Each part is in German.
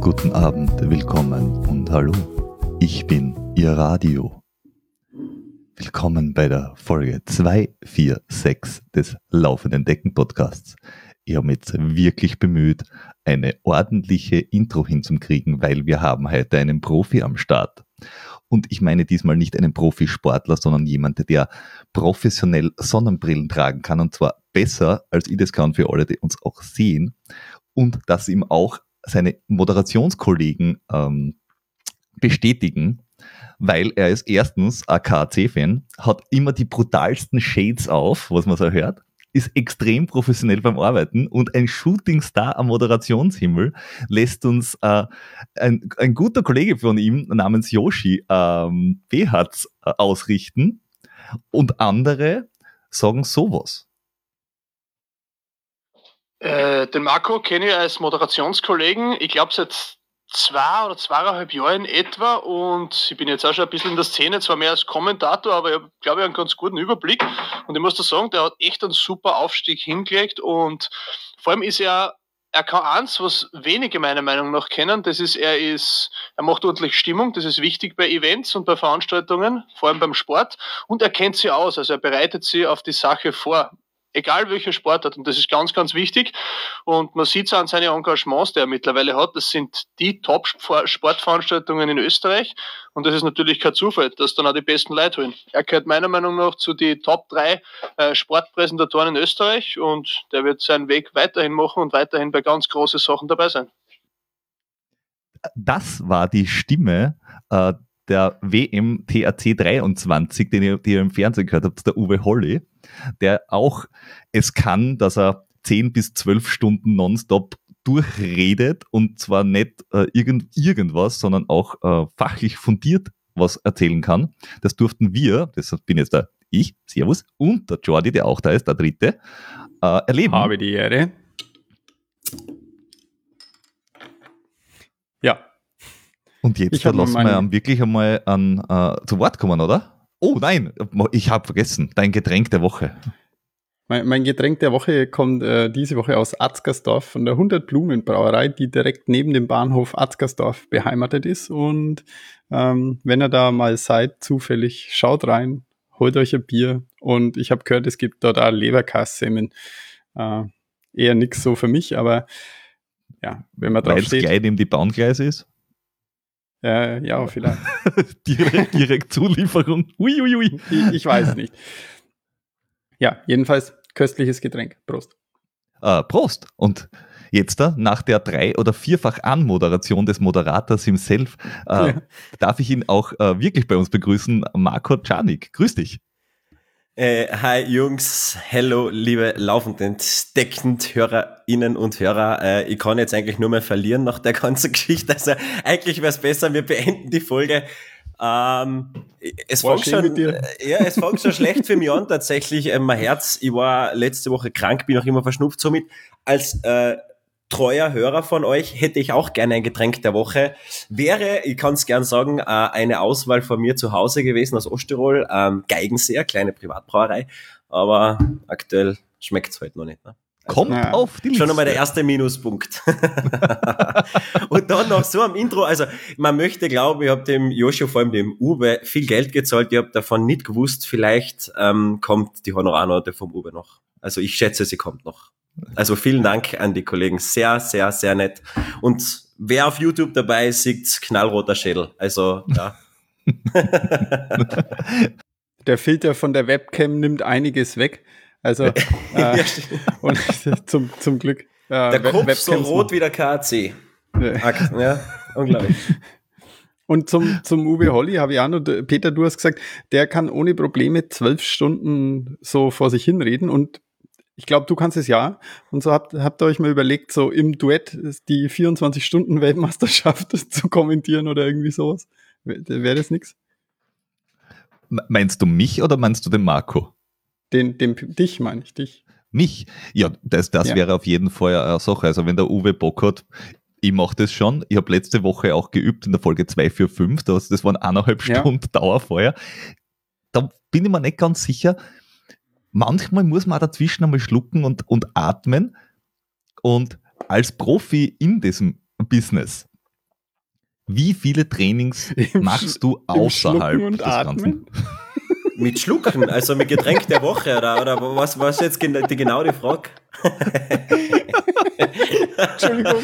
Guten Abend, willkommen und hallo. Ich bin Ihr Radio. Willkommen bei der Folge 246 des Laufend Entdecken Podcasts. Ich habe mich jetzt wirklich bemüht, eine ordentliche Intro hinzukriegen, weil wir haben heute einen Profi am Start. Und ich meine diesmal nicht einen Profisportler, sondern jemanden, der professionell Sonnenbrillen tragen kann, und zwar besser, als ich das kann, für alle, die uns auch sehen. Und dass ihm auch seine Moderationskollegen bestätigen, weil er ist erstens ein KAC-Fan, hat immer die brutalsten Shades auf, was man so hört, ist extrem professionell beim Arbeiten und ein Shootingstar am Moderationshimmel lässt uns ein guter Kollege von ihm namens Yoshi Behatz ausrichten, und andere sagen sowas. Den Marco kenne ich als Moderationskollegen, ich glaube seit 2 oder 2,5 Jahren etwa, und ich bin jetzt auch schon ein bisschen in der Szene, zwar mehr als Kommentator, aber ich habe, glaube ich, einen ganz guten Überblick, und ich muss da sagen, der hat echt einen super Aufstieg hingelegt, und vor allem ist er kann eins, was wenige meiner Meinung nach kennen, das ist, er macht ordentlich Stimmung, das ist wichtig bei Events und bei Veranstaltungen, vor allem beim Sport, und er kennt sie aus, also er bereitet sie auf die Sache vor. Egal welcher Sportart, und das ist ganz, ganz wichtig. Und man sieht es an seinen Engagements, die er mittlerweile hat. Das sind die Top-Sportveranstaltungen in Österreich, und das ist natürlich kein Zufall, dass dann auch die besten Leute holen. Er gehört meiner Meinung nach zu den Top 3 Sportpräsentatoren in Österreich, und der wird seinen Weg weiterhin machen und weiterhin bei ganz großen Sachen dabei sein. Das war die Stimme der WM-TAC23, die ihr im Fernsehen gehört habt, der Uwe Holly, der auch es kann, dass er 10 bis 12 Stunden nonstop durchredet, und zwar nicht irgendwas, sondern auch fachlich fundiert was erzählen kann. Das durften wir, das bin jetzt da ich, Servus, und der Jordi, der auch da ist, der Dritte, erleben. Habe die Ehre. Ja. Und jetzt lassen wir wirklich einmal zu Wort kommen, oder? Oh nein, ich habe vergessen, dein Getränk der Woche. Mein Getränk der Woche kommt diese Woche aus Atzgersdorf, von der 100-Blumen-Brauerei, die direkt neben dem Bahnhof Atzgersdorf beheimatet ist. Und wenn ihr da mal seid, zufällig, schaut rein, holt euch ein Bier. Und ich habe gehört, es gibt dort auch Leberkassemen. Eher nichts so für mich, aber ja, wenn man drauf steht. Weil es gleich neben die Bahngleise ist? Ja, vielleicht. direkt Zulieferung. Uiuiui. Ich weiß nicht. Ja, jedenfalls köstliches Getränk. Prost. Prost. Und jetzt da, nach der 3- oder 4-fach Anmoderation des Moderators himself, darf ich ihn auch wirklich bei uns begrüßen, Marco Tscharnig. Grüß dich. Hi Jungs, hello liebe laufend entdeckend HörerInnen und Hörer. Ich kann jetzt eigentlich nur mehr verlieren nach der ganzen Geschichte. Also eigentlich wäre es besser, wir beenden die Folge. Es fängt schon schlecht für mich an tatsächlich. Mein Herz, ich war letzte Woche krank, bin auch immer verschnupft. Somit als treuer Hörer von euch hätte ich auch gerne ein Getränk der Woche. Wäre, ich kann es gern sagen, eine Auswahl von mir zu Hause gewesen aus Osttirol. Geigenseer, kleine Privatbrauerei. Aber aktuell schmeckt es halt noch nicht. Ne? Also, kommt auf die Liste. Schon einmal der erste Minuspunkt. Und dann noch so am Intro, also man möchte glauben, ich habe dem Joshua, vor allem dem Uwe, viel Geld gezahlt. Ich habe davon nicht gewusst, vielleicht kommt die Honorarnote vom Uwe noch. Also ich schätze, sie kommt noch. Also vielen Dank an die Kollegen, sehr, sehr, sehr nett. Und wer auf YouTube dabei ist, sieht knallroter Schädel. Also, ja. Der Filter von der Webcam nimmt einiges weg. Also, und zum Glück. Der Kopf Webcams so rot wie der KAC. Ja, unglaublich. Und zum Uwe Holly habe ich auch noch, Peter, du hast gesagt, der kann ohne Probleme 12 Stunden so vor sich hinreden, und ich glaube, du kannst es ja. Und so habt ihr euch mal überlegt, so im Duett die 24-Stunden-Weltmeisterschaft zu kommentieren oder irgendwie sowas. Wäre das nichts? Meinst du mich oder meinst du den Marco? Dich meine ich, dich. Mich? Ja, das wäre auf jeden Fall eine Sache. Also wenn der Uwe Bock hat, ich mache das schon. Ich habe letzte Woche auch geübt in der Folge 245. Das waren 1,5 Stunden Dauerfeuer. Da bin ich mir nicht ganz sicher. manchmal muss man auch dazwischen einmal schlucken und atmen. Und als Profi in diesem Business, wie viele Trainings machst du außerhalb des Ganzen? Mit Schlucken, also mit Getränk der Woche, oder was jetzt genau die Frage? Entschuldigung.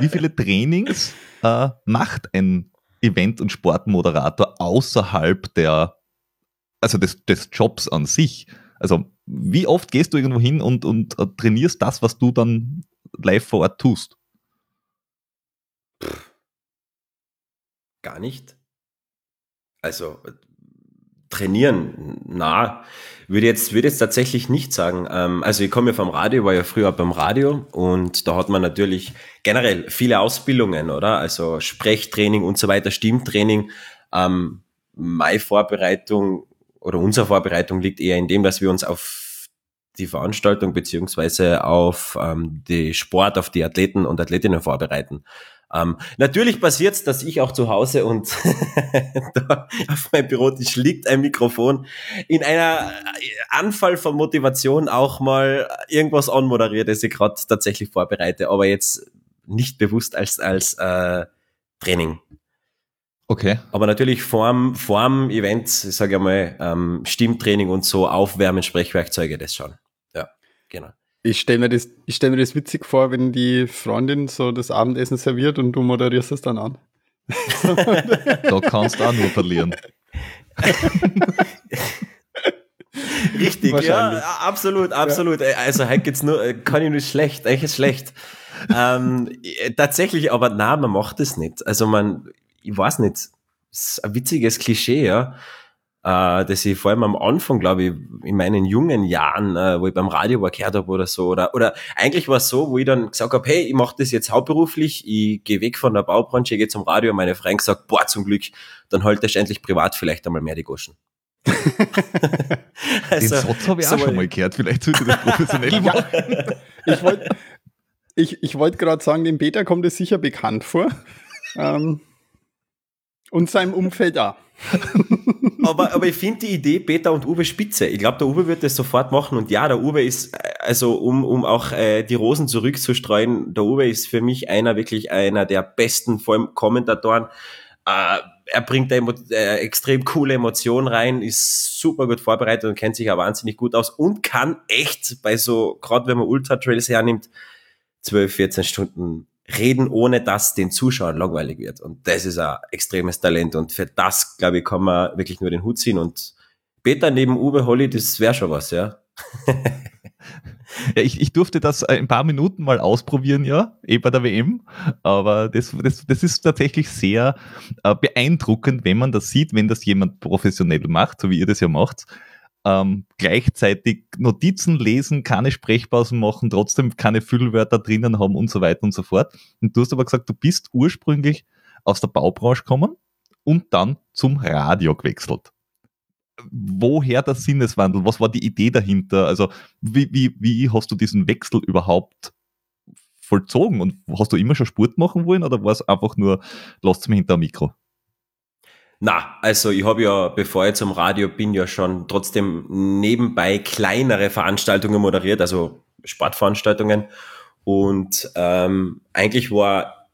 Wie viele Trainings macht ein Event- und Sportmoderator außerhalb des Jobs an sich? Also wie oft gehst du irgendwo hin und trainierst das, was du dann live vor Ort tust? Gar nicht. Also trainieren, na, würde jetzt tatsächlich nicht sagen. Also ich komme ja vom Radio, war ja früher beim Radio und da hat man natürlich generell viele Ausbildungen, oder? Also Sprechtraining und so weiter, Stimmtraining. Meine Vorbereitung oder unsere Vorbereitung liegt eher in dem, dass wir uns auf die Veranstaltung beziehungsweise auf die Sport, auf die Athleten und Athletinnen vorbereiten. Natürlich passiert es, dass ich auch zu Hause und da auf meinem Bürotisch liegt ein Mikrofon, in einer Anfall von Motivation auch mal irgendwas anmoderiere, das ich gerade tatsächlich vorbereite, aber jetzt nicht bewusst als Training. Okay. Aber natürlich vorm Event, ich sage einmal, Stimmtraining und so, Aufwärmen, Sprechwerkzeuge, das schon. Ja, genau. Ich stell mir das witzig vor, wenn die Freundin so das Abendessen serviert und du moderierst es dann an. Da kannst du auch nur verlieren. Richtig, ja, absolut. Ja. Also heute geht's nur, kann ich nur schlecht, eigentlich ist schlecht. Tatsächlich, aber nein, man macht es nicht. Also ich weiß nicht, das ist ein witziges Klischee, ja. Dass ich vor allem am Anfang, glaube ich, in meinen jungen Jahren, wo ich beim Radio war, gehört habe oder so, oder eigentlich war es so, wo ich dann gesagt habe, hey, ich mache das jetzt hauptberuflich, ich gehe weg von der Baubranche, ich gehe zum Radio, und meine Freundin gesagt, boah, zum Glück, dann halt das endlich privat vielleicht einmal mehr die Goschen. Also, den Satz habe ich auch schon mal gehört, vielleicht sollte ich das professionell machen. Ich wollte gerade sagen, dem Peter kommt es sicher bekannt vor. Und seinem Umfeld auch. Aber ich finde die Idee Peter und Uwe spitze. Ich glaube, der Uwe wird das sofort machen. Und ja, der Uwe ist, also um auch die Rosen zurückzustreuen, der Uwe ist für mich wirklich einer der besten, vor allem Kommentatoren. Er bringt da extrem coole Emotionen rein, ist super gut vorbereitet und kennt sich ja wahnsinnig gut aus und kann echt bei so, gerade wenn man Ultra-Trails hernimmt, 12, 14 Stunden reden, ohne dass den Zuschauern langweilig wird. Und das ist ein extremes Talent. Und für das, glaube ich, kann man wirklich nur den Hut ziehen. Und Peter neben Uwe Holly, das wäre schon was, ja. Ja, ich durfte das ein paar Minuten mal ausprobieren, ja, bei der WM. Aber das ist tatsächlich sehr beeindruckend, wenn man das sieht, wenn das jemand professionell macht, so wie ihr das ja macht. Gleichzeitig Notizen lesen, keine Sprechpausen machen, trotzdem keine Füllwörter drinnen haben und so weiter und so fort. Und du hast aber gesagt, du bist ursprünglich aus der Baubranche gekommen und dann zum Radio gewechselt. Woher der Sinneswandel? Was war die Idee dahinter? Also wie hast du diesen Wechsel überhaupt vollzogen? Und hast du immer schon Sport machen wollen oder war es einfach nur, lasst mich hinter dem Mikro? Na, also ich habe ja, bevor ich zum Radio bin, ja schon trotzdem nebenbei kleinere Veranstaltungen moderiert, also Sportveranstaltungen. Und eigentlich war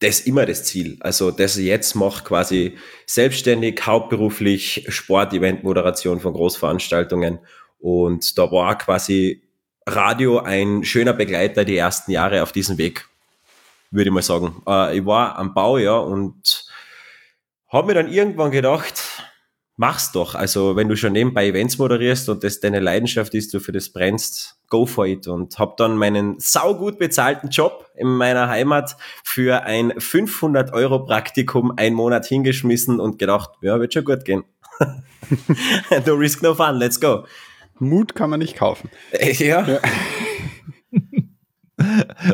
das immer das Ziel. Also das ich jetzt mache, quasi selbstständig, hauptberuflich Sport-Event-Moderation von Großveranstaltungen. Und da war quasi Radio ein schöner Begleiter die ersten Jahre auf diesem Weg, würde ich mal sagen. Ich war am Bau, ja, und hab mir dann irgendwann gedacht, mach's doch. Also wenn du schon nebenbei Events moderierst und das deine Leidenschaft ist, du für das brennst, go for it. Und hab dann meinen saugut bezahlten Job in meiner Heimat für ein 500 € Praktikum einen Monat hingeschmissen und gedacht, ja, wird schon gut gehen. No risk, no fun, let's go. Mut kann man nicht kaufen. Ja.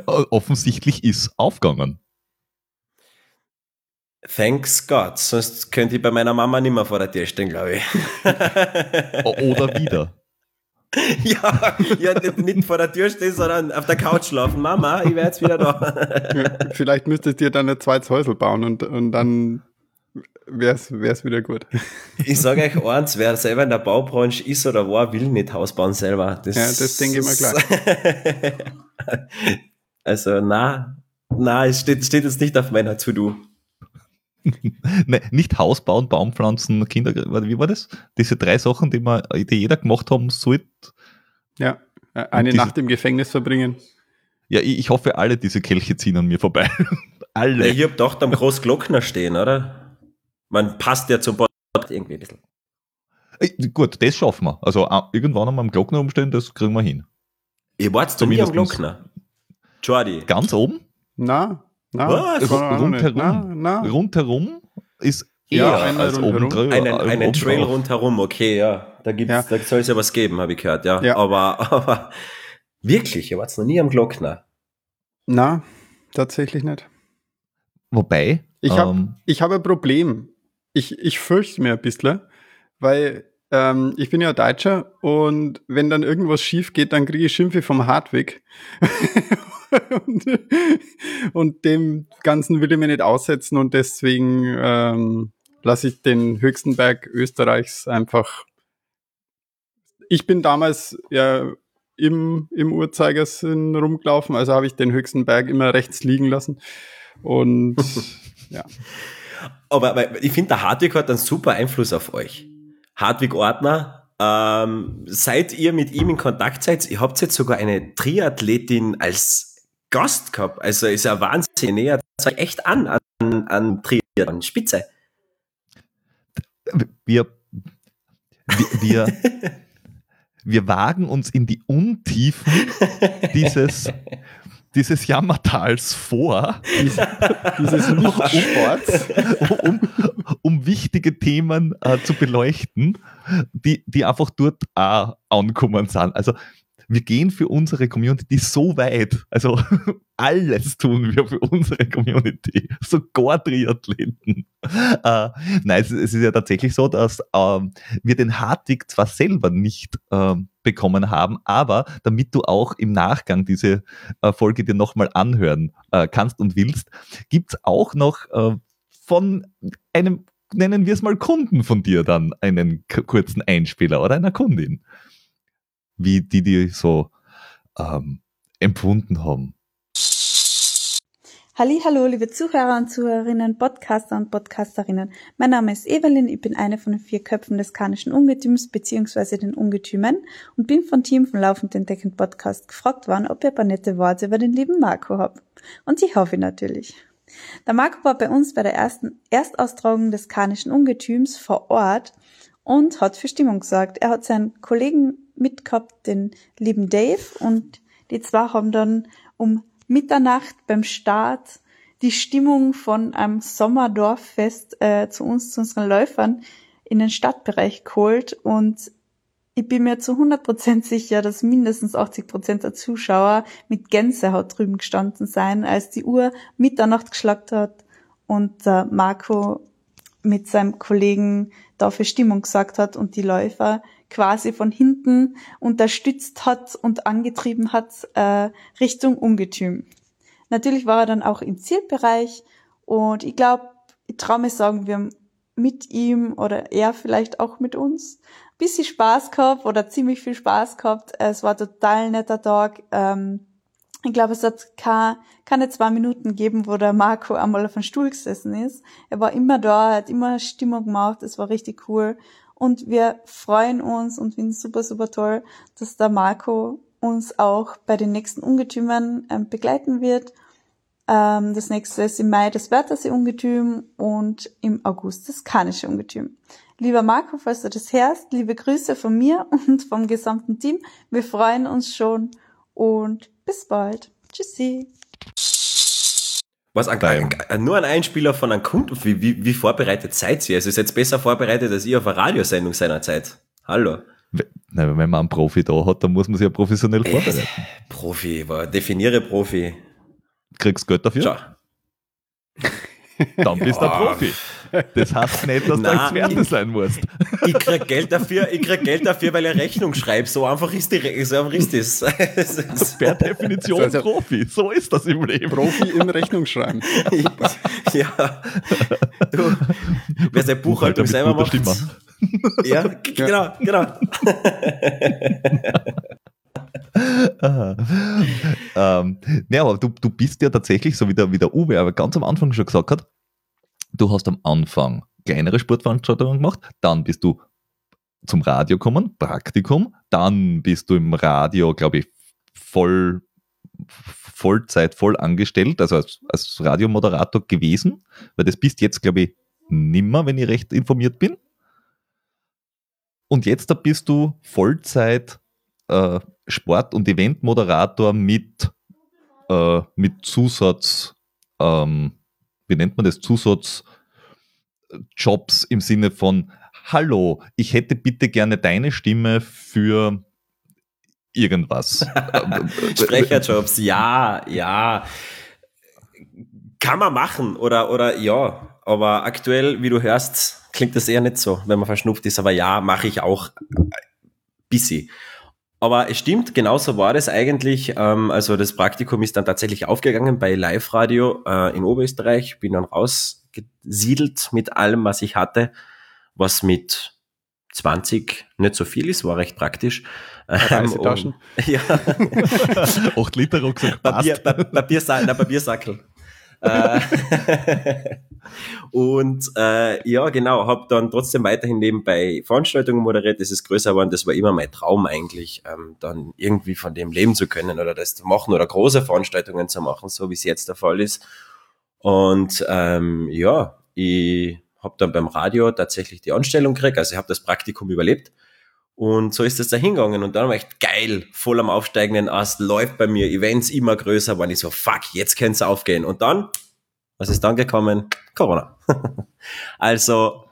Offensichtlich ist aufgegangen. Thanks God, sonst könnte ich bei meiner Mama nicht mehr vor der Tür stehen, glaube ich. Oder wieder. Ja, nicht vor der Tür stehen, sondern auf der Couch schlafen. Mama, ich wäre jetzt wieder da. Vielleicht müsstest du dir dann ein zweites Häusl bauen und dann wär's wieder gut. Ich sage euch eins, wer selber in der Baubranche ist oder war, will nicht Haus bauen selber. Das denke ich mir klar. Also na, es steht jetzt nicht auf meiner To-Do. Nein, nicht Haus bauen, Baum pflanzen, Kinder, wie war das? Diese 3 Sachen, die jeder gemacht haben sollte. Ja, eine Nacht im Gefängnis verbringen. Ja, ich hoffe, alle diese Kelche ziehen an mir vorbei. Alle. Ich hab gedacht, am Großglockner stehen, oder? Man passt ja zum Podcast irgendwie ein bisschen. Gut, das schaffen wir. Also irgendwann einmal am Glockner umstehen, das kriegen wir hin. Ihr wart zu mir am Glockner? Jordi. Ganz oben? Nein. Rundherum ist eher als oben drüber. Einen Trail rundherum, okay, ja. Da soll es ja was geben, habe ich gehört, ja. Aber wirklich, ihr wart noch nie am Glockner? Nein, tatsächlich nicht. Wobei? Ich hab ein Problem. Ich fürchte mir ein bisschen, weil ich bin ja Deutscher und wenn dann irgendwas schief geht, dann kriege ich Schimpfe vom Hartwig. und dem Ganzen will ich mir nicht aussetzen und deswegen lasse ich den höchsten Berg Österreichs einfach. Ich bin damals ja im Uhrzeigersinn rumgelaufen, also habe ich den höchsten Berg immer rechts liegen lassen. Und ja. Aber ich finde, der Hartwig hat einen super Einfluss auf euch. Hartwig Ordner, seid ihr mit ihm in Kontakt seid? Ihr habt jetzt sogar eine Triathletin als Gast gehabt. Also ist ja Wahnsinn. Näher zeigt echt an Triathlon. Spitze. Wir wagen uns in die Untiefen dieses Jammertals vor, dieses Nicht-Sports, um wichtige Themen zu beleuchten, die einfach dort auch ankommen sind. Also wir gehen für unsere Community so weit, also alles tun wir für unsere Community, sogar Triathleten. Nein, es ist ja tatsächlich so, dass wir den Hartwig zwar selber nicht bekommen haben, aber damit du auch im Nachgang diese Folge dir nochmal anhören kannst und willst, gibt es auch noch von einem, nennen wir es mal Kunden von dir dann, einen kurzen Einspieler oder einer Kundin, wie die so empfunden haben. Hallihallo, liebe Zuhörer und Zuhörerinnen, Podcaster und Podcasterinnen. Mein Name ist Evelyn, ich bin eine von den 4 Köpfen des karnischen Ungetüms bzw. den Ungetümen und bin vom Team von Laufend Entdecken Podcast gefragt worden, ob ihr ein paar nette Worte über den lieben Marco habt. Und ich hoffe natürlich. Der Marco war bei uns bei der ersten Erstaustragung des karnischen Ungetüms vor Ort und hat für Stimmung gesorgt. Er hat seinen Kollegen mitgehabt, den lieben Dave, und die zwei haben dann um Mitternacht beim Start die Stimmung von einem Sommerdorffest zu unseren Läufern in den Stadtbereich geholt, und ich bin mir zu 100% sicher, dass mindestens 80% der Zuschauer mit Gänsehaut drüben gestanden seien, als die Uhr Mitternacht geschlagen hat und Marco mit seinem Kollegen dafür Stimmung gesagt hat und die Läufer quasi von hinten unterstützt hat und angetrieben hat Richtung Ungetüm. Natürlich war er dann auch im Zielbereich und ich glaube, ich traue mir sagen, wir haben mit ihm oder er vielleicht auch mit uns ein bisschen Spaß gehabt oder ziemlich viel Spaß gehabt. Es war ein total netter Tag. Ich glaube, es hat keine 2 Minuten gegeben, wo der Marco einmal auf dem Stuhl gesessen ist. Er war immer da, er hat immer Stimmung gemacht, es war richtig cool. Und wir freuen uns und finden es super, super toll, dass der Marco uns auch bei den nächsten Ungetümen begleiten wird. Das nächste ist im Mai das Wörtersee-Ungetüm und im August das karnische Ungetüm. Lieber Marco, falls du das hörst, liebe Grüße von mir und vom gesamten Team. Wir freuen uns schon und bis bald. Tschüssi. Was, nur ein Einspieler von einem Kunden, wie vorbereitet seid ihr? Also ist jetzt besser vorbereitet, als ich auf einer Radiosendung seinerzeit. Hallo. Nein, wenn man einen Profi da hat, dann muss man sich ja professionell vorbereiten. Profi, definiere Profi. Kriegst Geld dafür? Ciao. Dann bist du ein Profi. Das heißt nicht, dass du Experte sein musst. Ich krieg Geld dafür, weil ich Rechnung schreibe. So einfach ist das. Per Definition also Profi. So ist das im Leben. Profi im Rechnungsschreiben. Ja. Du, wer seine Buchhaltung selber macht. Ja, genau. Aber du bist ja tatsächlich, so wie der Uwe aber ganz am Anfang schon gesagt hat, du hast am Anfang kleinere Sportveranstaltungen gemacht, dann bist du zum Radio gekommen, Praktikum, dann bist du im Radio, glaube ich, voll angestellt, also als Radiomoderator gewesen, weil das bist jetzt, glaube ich, nimmer, wenn ich recht informiert bin. Und jetzt da bist du Vollzeit Sport- und Eventmoderator mit Zusatz, wie nennt man das, Zusatzjobs im Sinne von, hallo, ich hätte bitte gerne deine Stimme für irgendwas. Sprecherjobs, ja. Kann man machen oder ja, aber aktuell, wie du hörst, klingt das eher nicht so, wenn man verschnupft ist, aber ja, mache ich auch ein bisschen. Aber es stimmt, genauso war das eigentlich. Also das Praktikum ist dann tatsächlich aufgegangen bei Live-Radio in Oberösterreich. Bin dann rausgesiedelt mit allem, was ich hatte, was mit 20 nicht so viel ist, war recht praktisch. 30 Taschen? Ja. 8 Liter Rucksack, passt. Papiersackel. Und ja, genau, habe dann trotzdem weiterhin nebenbei Veranstaltungen moderiert, das ist größer geworden, das war immer mein Traum eigentlich, dann irgendwie von dem leben zu können oder das zu machen oder große Veranstaltungen zu machen, so wie es jetzt der Fall ist. Und ja, ich habe dann beim Radio tatsächlich die Anstellung gekriegt, also ich habe das Praktikum überlebt. Und so ist das da hingegangen und dann war ich geil, voll am aufsteigenden Ast, läuft bei mir, Events immer größer, waren ich so, fuck, jetzt könnte es aufgehen. Und dann, was ist dann gekommen? Corona. Also.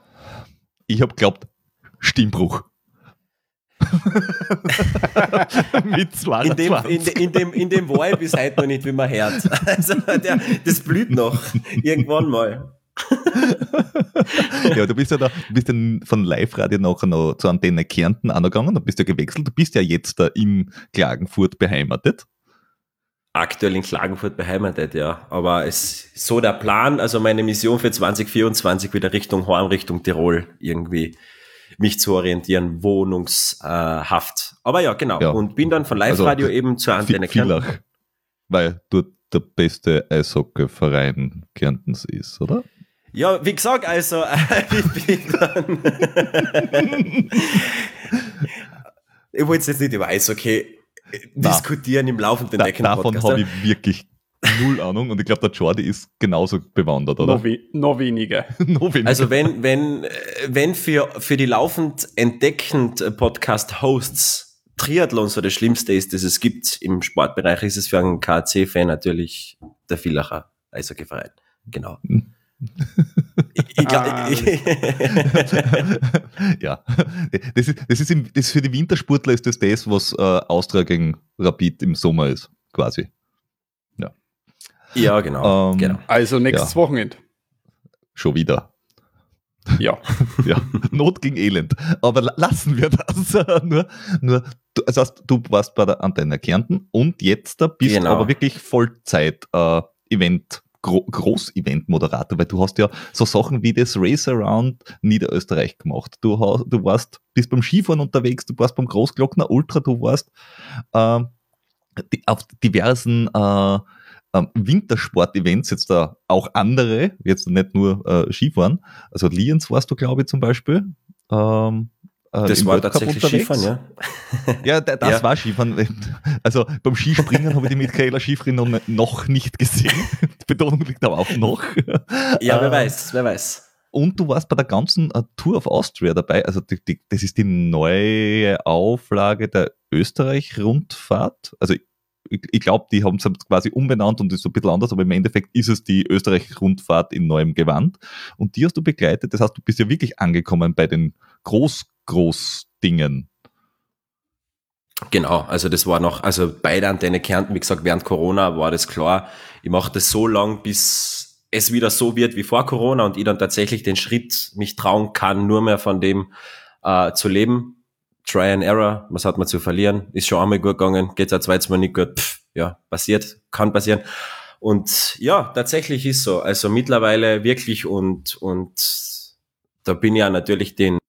Ich habe geglaubt, Stimmbruch. Mit 22. In dem war ich bis heute noch nicht, wie man hört. Also das blüht noch, irgendwann mal. Ja, du bist ja von Live-Radio nachher noch zur Antenne Kärnten angegangen, du bist ja gewechselt, du bist ja jetzt da in Klagenfurt beheimatet. Aktuell in Klagenfurt beheimatet, ja, aber es ist so der Plan, also meine Mission für 2024 wieder Richtung Horn, Richtung Tirol irgendwie mich zu orientieren, wohnungshaft. Aber ja, genau, ja. Und bin dann von Live-Radio also eben zur Antenne Kärnten. Weil dort der beste Eishockeyverein Kärntens ist, oder? Ja, wie gesagt, also ich bin dann. Ich wollte jetzt nicht über Eishockey diskutieren im laufenden Entdecken Podcast. Davon habe ich wirklich null Ahnung und ich glaube, der Jordi ist genauso bewandert, oder? Noch weniger. Also wenn für die laufend entdeckend Podcast-Hosts Triathlon so das Schlimmste ist, das es gibt im Sportbereich, ist es für einen KAC-Fan natürlich der Villacher Eishockeyverein. Genau. Ja, das ist für die Wintersportler ist das, was Austria gegen Rapid im Sommer ist, quasi. Ja, ja, genau. Genau. Also nächstes Wochenende. Schon wieder. Ja. Ja. Not gegen Elend. Aber lassen wir das. Nur, das heißt, du warst bei der Antenne Kärnten und jetzt da bist du aber wirklich Vollzeit Groß-Event-Moderator, weil du hast ja so Sachen wie das Race Around Niederösterreich gemacht. Du bist beim Skifahren unterwegs, du warst beim Großglockner Ultra, du warst auf diversen Wintersport-Events, jetzt da auch andere, jetzt nicht nur Skifahren, also Lienz warst du, glaube ich, zum Beispiel. Das war Wörtersee-Ungetüm tatsächlich unterwegs. Skifahren, ja. Ja, das war Skifahren. Also beim Skispringen habe ich die Michaela Skifrin noch nicht gesehen. Die Betonung liegt aber auch noch. Ja, wer weiß. Und du warst bei der ganzen Tour of Austria dabei. Also das ist die neue Auflage der Österreich-Rundfahrt. Also ich glaube, die haben es quasi umbenannt und ist so ein bisschen anders, aber im Endeffekt ist es die Österreich-Rundfahrt in neuem Gewand. Und die hast du begleitet. Das heißt, du bist ja wirklich angekommen bei den Großdingen. Genau, also das war noch, also bei der Antenne Kärnten, wie gesagt, während Corona war das klar, ich mache das so lang, bis es wieder so wird wie vor Corona und ich dann tatsächlich den Schritt mich trauen kann, nur mehr von dem zu leben. Try and error, was hat man zu verlieren? Ist schon einmal gut gegangen, geht es auch zweites Mal nicht gut. Ja, passiert, kann passieren. Und ja, tatsächlich ist so. Also mittlerweile wirklich und da bin ich ja natürlich den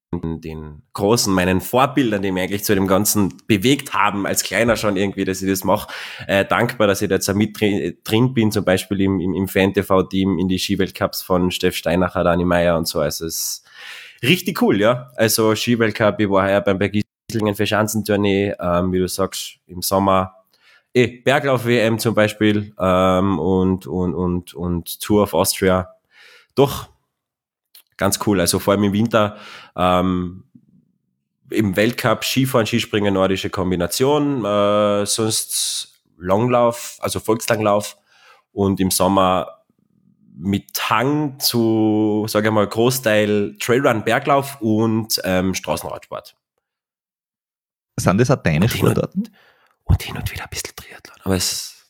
großen, meinen Vorbildern, die mich eigentlich zu dem Ganzen bewegt haben, als Kleiner schon irgendwie, dass ich das mache, dankbar, dass ich da jetzt auch mit drin bin, zum Beispiel im FanTV-Team, in die Skiweltcups von Stef Steinacher, Dani Meier und so, also es ist richtig cool, ja, also Skiweltcup, ich war ja beim Bergiselschanze-Tournee, wie du sagst, im Sommer, Berglauf-WM zum Beispiel, und Tour of Austria, doch, ganz cool, also vor allem im Winter im Weltcup Skifahren, Skispringen, nordische Kombination, sonst Longlauf, also Volkslanglauf und im Sommer mit Hang zu, sage ich mal, Großteil Trailrun, Berglauf und Straßenradsport. Sind das auch deine Sportarten? Und hin und wieder ein bisschen Triathlon, aber das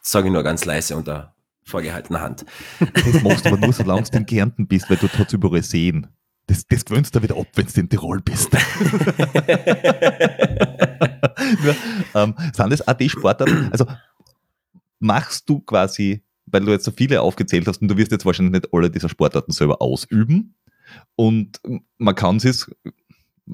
sage ich nur ganz leise unter vorgehaltener Hand. Das machst du aber nur, solange du in Kärnten bist, weil dort hat es überall Seen. Das gewöhnst du wieder ab, wenn du in Tirol bist. Ja, sind das auch die Sportarten? Also machst du quasi, weil du jetzt so viele aufgezählt hast und du wirst jetzt wahrscheinlich nicht alle dieser Sportarten selber ausüben und man kann es,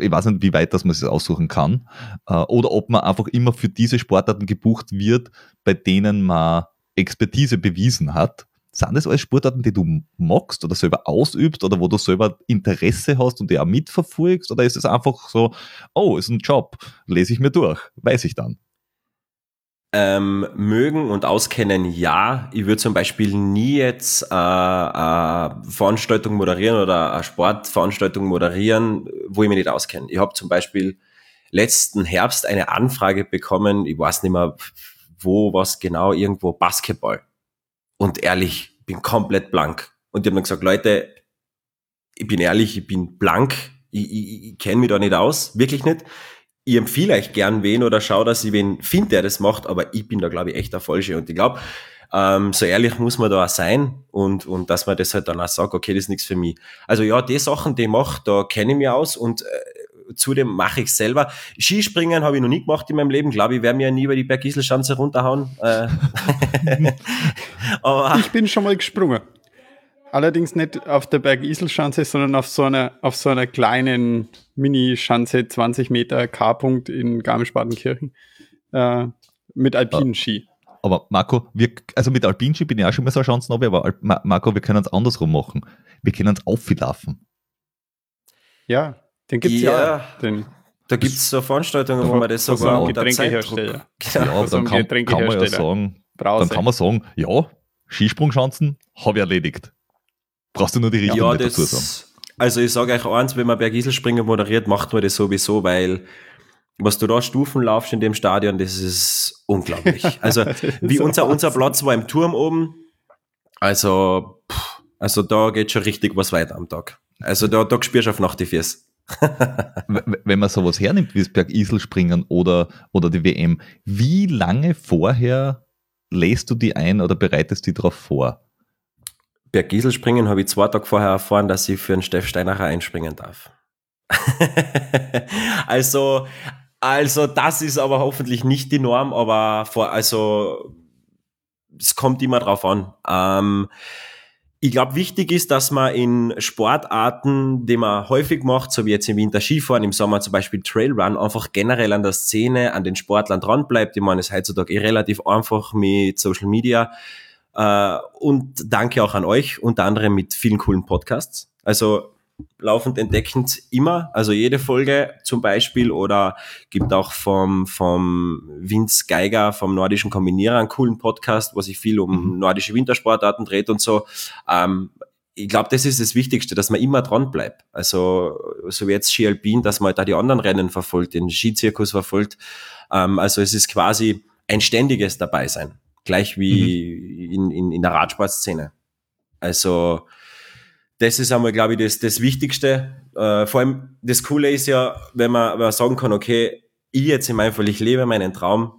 ich weiß nicht, wie weit dass man es aussuchen kann, oder ob man einfach immer für diese Sportarten gebucht wird, bei denen man Expertise bewiesen hat. Sind das alles Sportarten, die du magst oder selber ausübst oder wo du selber Interesse hast und die auch mitverfolgst? Oder ist es einfach so, oh, ist ein Job, lese ich mir durch, weiß ich dann? Mögen und auskennen, ja. Ich würde zum Beispiel nie jetzt eine Veranstaltung moderieren oder eine Sportveranstaltung moderieren, wo ich mich nicht auskenne. Ich habe zum Beispiel letzten Herbst eine Anfrage bekommen, ich weiß nicht mehr, wo, was genau, irgendwo Basketball. Und ehrlich, bin komplett blank. Und ich habe mir gesagt, Leute, ich bin ehrlich, ich bin blank, ich kenne mich da nicht aus, wirklich nicht. Ich empfehle euch gern wen oder schaue, dass ich wen finde, der das macht, aber ich bin da, glaube ich, echt der Falsche. Und ich glaube, so ehrlich muss man da auch sein und dass man das halt dann auch sagt, okay, das ist nichts für mich. Also ja, die Sachen, die ich mache, da kenne ich mich aus und zudem mache ich es selber. Skispringen habe ich noch nie gemacht in meinem Leben. Glaube ich, werde mir ja nie über die Bergiselschanze runterhauen. Aber ich bin schon mal gesprungen. Allerdings nicht auf der Bergiselschanze, sondern auf so einer kleinen Mini-Schanze, 20 Meter K-Punkt in Garmisch-Partenkirchen mit alpinen Ski. Aber Marco, mit alpinen Ski bin ich auch schon mal so eine Chance, aber Marco, wir können es andersrum machen. Wir können es auflaufen. Ja. Den gibt's ja auch. Da gibt's so Veranstaltungen, wo man das sogar unter Zeitdruck. Ja, dann kann man ja sagen, ja, Skisprungschanzen habe ich erledigt. Brauchst du nur die richtigen dazu sagen. Also ich sage euch eins, wenn man Bergiselspringen moderiert, macht man das sowieso, weil was du da Stufen laufst in dem Stadion, das ist unglaublich. Also wie unser Platz war im Turm oben, also da geht schon richtig was weiter am Tag. Also da spürst du auf Nacht die Füße. Wenn man sowas hernimmt wie das Bergiselspringen oder die WM, wie lange vorher lässt du die ein oder bereitest die darauf vor? Bergiselspringen habe ich 2 Tage vorher erfahren, dass ich für den Stef Steinacher einspringen darf. Also das ist aber hoffentlich nicht die Norm, aber es kommt immer drauf an. Ich glaube, wichtig ist, dass man in Sportarten, die man häufig macht, so wie jetzt im Winter Skifahren, im Sommer zum Beispiel Trailrun, einfach generell an der Szene, an den Sportlern dran bleibt. Ich meine, es ist heutzutage relativ einfach mit Social Media. Und danke auch an euch, unter anderem mit vielen coolen Podcasts. Also laufend entdeckend immer, also jede Folge zum Beispiel, oder gibt auch vom Vince Geiger, vom Nordischen Kombinierer, einen coolen Podcast, wo sich viel um nordische Wintersportarten dreht und so. Ich glaube, das ist das Wichtigste, dass man immer dran bleibt. Also so wie jetzt Ski Alpin, dass man da die anderen Rennen verfolgt, den Skizirkus verfolgt. Also es ist quasi ein ständiges Dabeisein, gleich wie in der Radsportszene. Also das ist einmal, glaube ich, das Wichtigste. Vor allem das Coole ist ja, wenn man sagen kann, okay, ich jetzt in meinem Fall, ich lebe meinen Traum.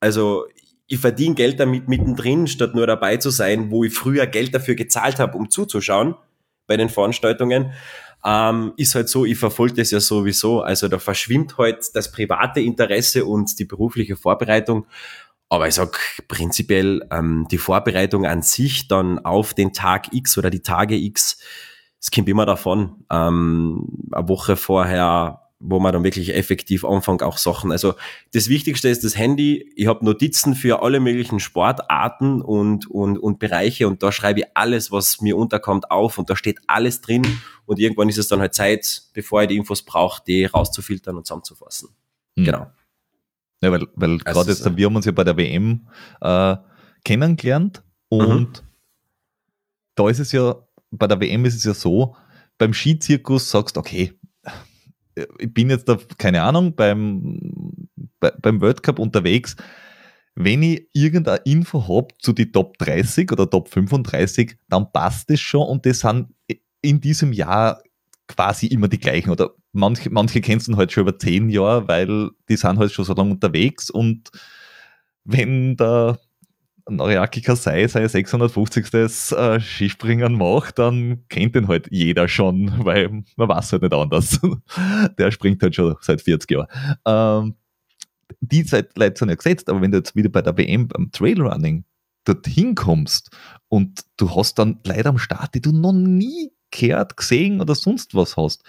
Also ich verdiene Geld damit mittendrin, statt nur dabei zu sein, wo ich früher Geld dafür gezahlt habe, um zuzuschauen bei den Veranstaltungen, ist halt so, ich verfolge das ja sowieso, also da verschwimmt halt das private Interesse und die berufliche Vorbereitung, aber ich sag prinzipiell, die Vorbereitung an sich dann auf den Tag X oder die Tage X, es kommt immer davon, eine Woche vorher, wo man dann wirklich effektiv anfängt, auch Sachen. Also das Wichtigste ist das Handy. Ich habe Notizen für alle möglichen Sportarten und Bereiche und da schreibe ich alles, was mir unterkommt, auf und da steht alles drin und irgendwann ist es dann halt Zeit, bevor ich die Infos brauche, die rauszufiltern und zusammenzufassen. Hm. Genau. Ja, weil also gerade jetzt, wir haben uns ja bei der WM kennengelernt und da ist es ja, bei der WM ist es ja so, beim Skizirkus sagst du, okay, ich bin jetzt da, keine Ahnung, beim Weltcup unterwegs. Wenn ich irgendeine Info habe zu die Top 30 oder Top 35, dann passt das schon und das sind in diesem Jahr quasi immer die gleichen. Oder manche kennst du halt schon über 10 Jahre, weil die sind halt schon so lange unterwegs und wenn der Noriaki Kasai sein 650. Skispringen macht, dann kennt den halt jeder schon, weil man weiß halt nicht anders. Der springt halt schon seit 40 Jahren. Die Leute sind ja gesetzt, aber wenn du jetzt wieder bei der WM beim Trailrunning dorthin kommst und du hast dann Leute am Start, die du noch nie gehört, gesehen oder sonst was hast,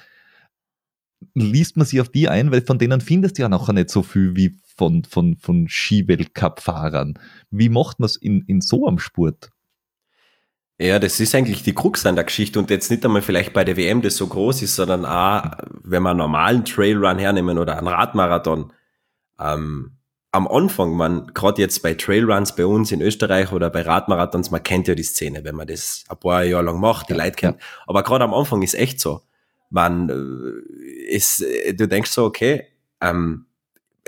liest man sie auf die ein, weil von denen findest du ja nachher nicht so viel wie von Skiweltcup-Fahrern. Wie macht man es in so einem Sport? Ja, das ist eigentlich die Krux an der Geschichte und jetzt nicht einmal vielleicht bei der WM, das so groß ist, sondern auch, wenn wir einen normalen Trailrun hernehmen oder einen Radmarathon, am Anfang, man, gerade jetzt bei Trailruns bei uns in Österreich oder bei Radmarathons, man kennt ja die Szene, wenn man das ein paar Jahre lang macht, die Leute kennen, aber gerade am Anfang ist echt so, du denkst so, okay,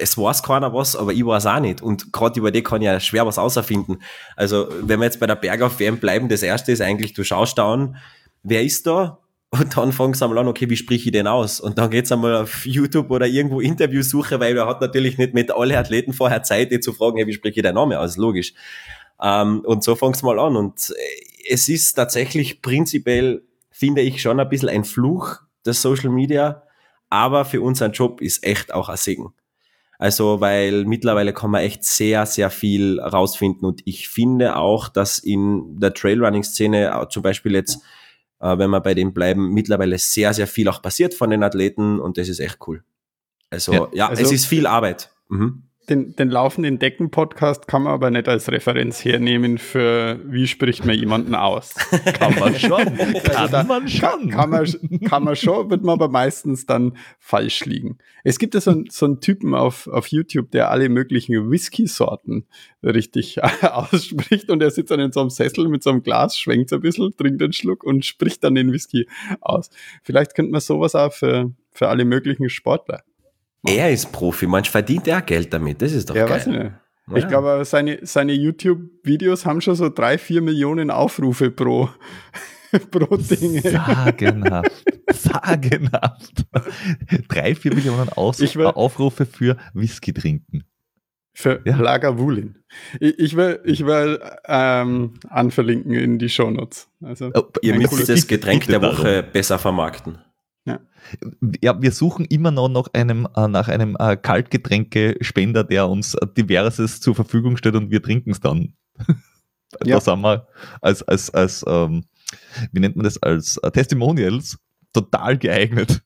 es weiß keiner was, aber ich weiß auch nicht. Und gerade über die kann ich ja schwer was auserfinden. Also, wenn wir jetzt bei der Bergauf-WM bleiben, das Erste ist eigentlich, du schaust da an, wer ist da? Und dann fangst du einmal an, okay, wie sprich ich den aus? Und dann geht's einmal auf YouTube oder irgendwo Interviewsuche, weil man hat natürlich nicht mit allen Athleten vorher Zeit, die zu fragen, hey, wie sprich ich deinen Namen aus? Logisch. Und so fangst du mal an. Und es ist tatsächlich prinzipiell, finde ich, schon ein bisschen ein Fluch, das Social Media. Aber für unseren Job ist echt auch ein Segen. Also, weil mittlerweile kann man echt sehr, sehr viel rausfinden und ich finde auch, dass in der Trailrunning-Szene zum Beispiel jetzt, wenn wir bei dem bleiben, mittlerweile sehr, sehr viel auch passiert von den Athleten und das ist echt cool. Also, also es ist viel Arbeit. Mhm. Den Laufenden Entdecken Podcast kann man aber nicht als Referenz hernehmen für, wie spricht man jemanden aus. Kann man schon. Kann man schon, wird man aber meistens dann falsch liegen. Es gibt ja so einen Typen auf YouTube, der alle möglichen Whisky-Sorten richtig ausspricht und er sitzt dann in so einem Sessel mit so einem Glas, schwenkt ein bisschen, trinkt einen Schluck und spricht dann den Whisky aus. Vielleicht könnte man sowas auch für alle möglichen Sportler. Er ist Profi, manch verdient er Geld damit, das ist doch geil. Weiß ich nicht. Ja. Ich glaube, seine YouTube-Videos haben schon so 3-4 Millionen Aufrufe pro Dinge. Sagenhaft. 3-4 Millionen Aufrufe für Whisky trinken. Für Lagavulin. Ich will anverlinken in die Shownotes. Also, ihr müsst das Getränk der Woche besser vermarkten. Ja, wir suchen immer noch nach einem Kaltgetränkespender, der uns Diverses zur Verfügung stellt und wir trinken es dann. Da sind wir als wie nennt man das, als Testimonials total geeignet.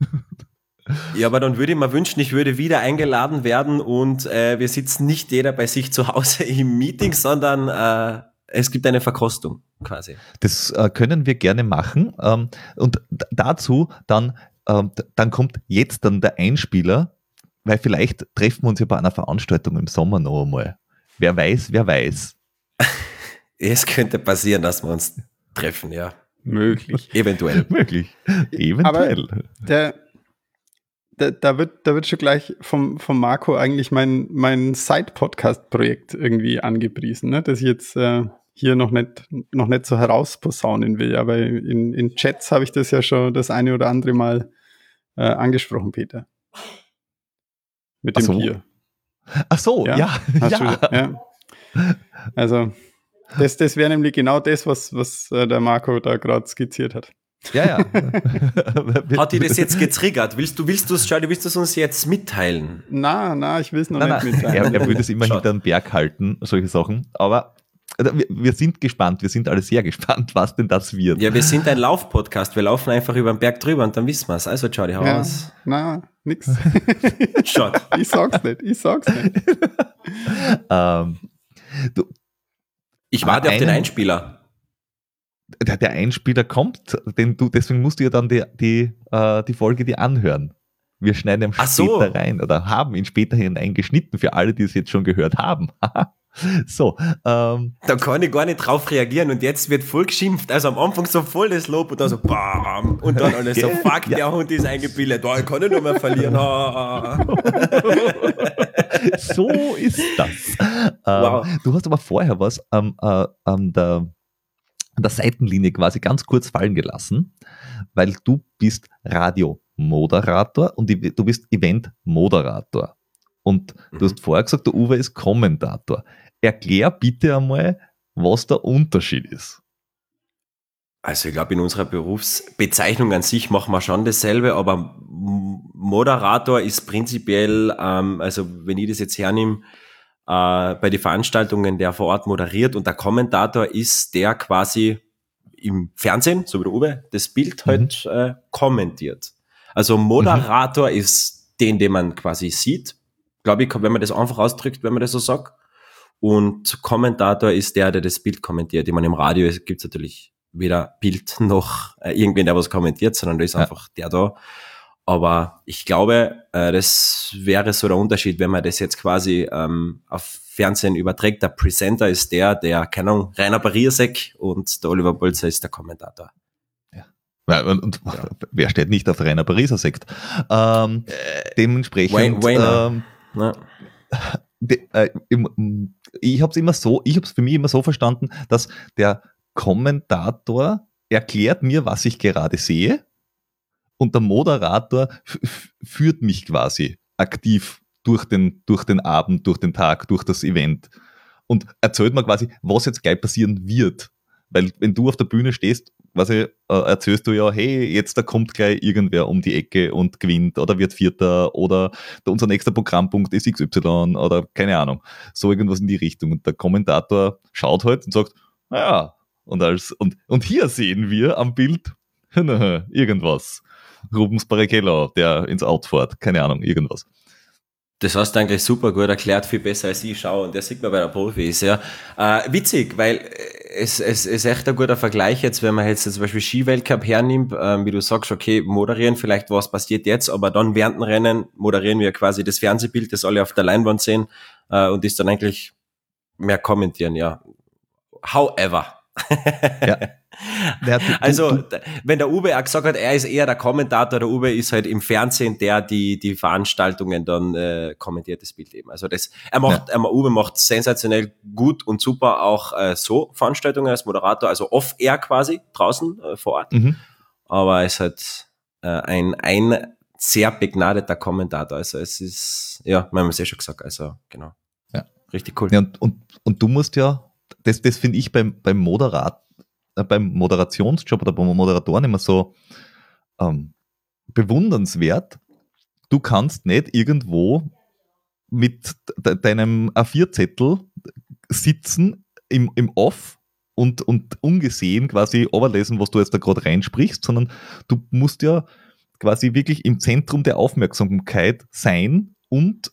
Ja, aber dann würde ich mir wünschen, ich würde wieder eingeladen werden und wir sitzen nicht jeder bei sich zu Hause im Meeting, sondern es gibt eine Verkostung quasi. Das können wir gerne machen. Und dazu dann kommt jetzt dann der Einspieler, weil vielleicht treffen wir uns ja bei einer Veranstaltung im Sommer noch einmal. Wer weiß. Es könnte passieren, dass wir uns treffen, ja. Möglich. Eventuell. Aber da wird schon gleich vom Marco eigentlich mein Side-Podcast-Projekt irgendwie angepriesen, ne? Dass ich jetzt hier noch nicht so herausposaunen will, aber in Chats habe ich das ja schon das eine oder andere Mal angesprochen, Peter. Mit dem Bier. Ach so, ja. Also das wäre nämlich genau das, was der Marco da gerade skizziert hat. Ja, ja. Hat dir das jetzt getriggert? Willst du es uns jetzt mitteilen? Nein, ich will es noch nicht mitteilen. Er will das immer hinter den Berg halten, solche Sachen. Aber wir sind gespannt, wir sind alle sehr gespannt, was denn das wird. Ja, wir sind ein Laufpodcast, wir laufen einfach über den Berg drüber und dann wissen wir es. Also, Charlie, hau raus. Nein, nix. Schade. Ich sag's nicht. Ich warte auf den Einspieler. Der Einspieler kommt, deswegen musst du ja dann die Folge dir anhören. Wir schneiden ihn später rein oder haben ihn später hineingeschnitten für alle, die es jetzt schon gehört haben. So. Da kann ich gar nicht drauf reagieren und jetzt wird voll geschimpft. Also am Anfang so voll das Lob und dann so BAM und dann alles so fuck, der Hund ist eingebildet. Oh, ich kann ihn nur mehr verlieren. So ist das. Wow. Du hast aber vorher was an der Seitenlinie quasi ganz kurz fallen gelassen, weil du bist Radiomoderator und du bist Eventmoderator. Und du hast vorher gesagt, der Uwe ist Kommentator. Erklär bitte einmal, was der Unterschied ist. Also ich glaube, in unserer Berufsbezeichnung an sich machen wir schon dasselbe, aber Moderator ist prinzipiell, also wenn ich das jetzt hernehme, bei den Veranstaltungen, der vor Ort moderiert, und der Kommentator ist der quasi im Fernsehen, so wie der Uwe, das Bild halt kommentiert. Also Moderator ist den man quasi sieht, glaube ich, wenn man das einfach ausdrückt, wenn man das so sagt, und Kommentator ist der das Bild kommentiert. Ich meine, im Radio gibt es natürlich weder Bild noch irgendwen, der was kommentiert, sondern da ist einfach der da. Aber ich glaube, das wäre so der Unterschied, wenn man das jetzt quasi auf Fernsehen überträgt. Der Presenter ist der keine Ahnung, Rainer Bariersek, und der Oliver Bolzer ist der Kommentator. Ja. Und wer steht nicht auf Rainer Bariersek? Dementsprechend... Ich habe es für mich immer so verstanden, dass der Kommentator erklärt mir, was ich gerade sehe. Und der Moderator führt mich quasi aktiv durch den Abend, durch den Tag, durch das Event und erzählt mir quasi, was jetzt gleich passieren wird. Weil wenn du auf der Bühne stehst, erzählst du ja, hey, jetzt da kommt gleich irgendwer um die Ecke und gewinnt oder wird Vierter oder unser nächster Programmpunkt ist XY oder keine Ahnung, so irgendwas in die Richtung. Und der Kommentator schaut halt und sagt, naja, und hier sehen wir am Bild irgendwas. Rubens Barrichello, der ins Out fährt, keine Ahnung, irgendwas. Das hast du eigentlich super gut erklärt, viel besser als ich schaue, und der sieht man bei der Profi ist, ja. Witzig, weil es ist echt ein guter Vergleich jetzt, wenn man jetzt zum Beispiel Skiweltcup hernimmt, wie du sagst, okay, moderieren, vielleicht was passiert jetzt, aber dann während dem Rennen moderieren wir quasi das Fernsehbild, das alle auf der Leinwand sehen, und ist dann eigentlich mehr kommentieren, ja. However. Ja. Also, wenn der Uwe auch gesagt hat, er ist eher der Kommentator, der Uwe ist halt im Fernsehen, der die Veranstaltungen dann kommentiert, das Bild eben. Also Uwe macht sensationell gut und super auch so Veranstaltungen als Moderator, also off-air quasi, draußen vor Ort. Aber er ist halt ein sehr begnadeter Kommentator. Also es ist, ja, wir haben es ja schon gesagt, also genau. Ja. Richtig cool. Ja, und du musst ja, das finde ich beim Moderator, beim Moderationsjob oder beim Moderatoren immer so bewundernswert. Du kannst nicht irgendwo mit deinem A4-Zettel sitzen im Off und ungesehen quasi overlesen, was du jetzt da gerade reinsprichst, sondern du musst ja quasi wirklich im Zentrum der Aufmerksamkeit sein und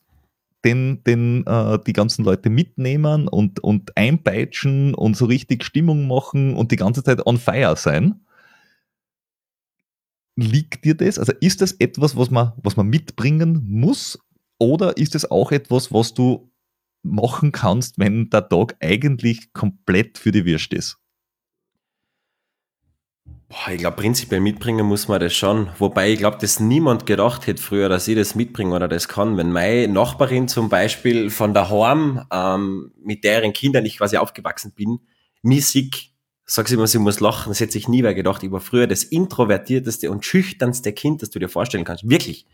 die ganzen Leute mitnehmen und einpeitschen und so richtig Stimmung machen und die ganze Zeit on fire sein. Liegt dir das? Also ist das etwas, was man mitbringen muss, oder ist das auch etwas, was du machen kannst, wenn der Tag eigentlich komplett für die Wurst ist? Ich glaube, prinzipiell mitbringen muss man das schon. Wobei, ich glaube, dass niemand gedacht hätte früher, dass ich das mitbringe oder das kann. Wenn meine Nachbarin zum Beispiel von daheim, mit deren Kindern ich quasi aufgewachsen bin, Musik, sag sie immer, sie muss lachen, das hätte sich nie wer gedacht. Ich war früher das introvertierteste und schüchternste Kind, das du dir vorstellen kannst. Wirklich.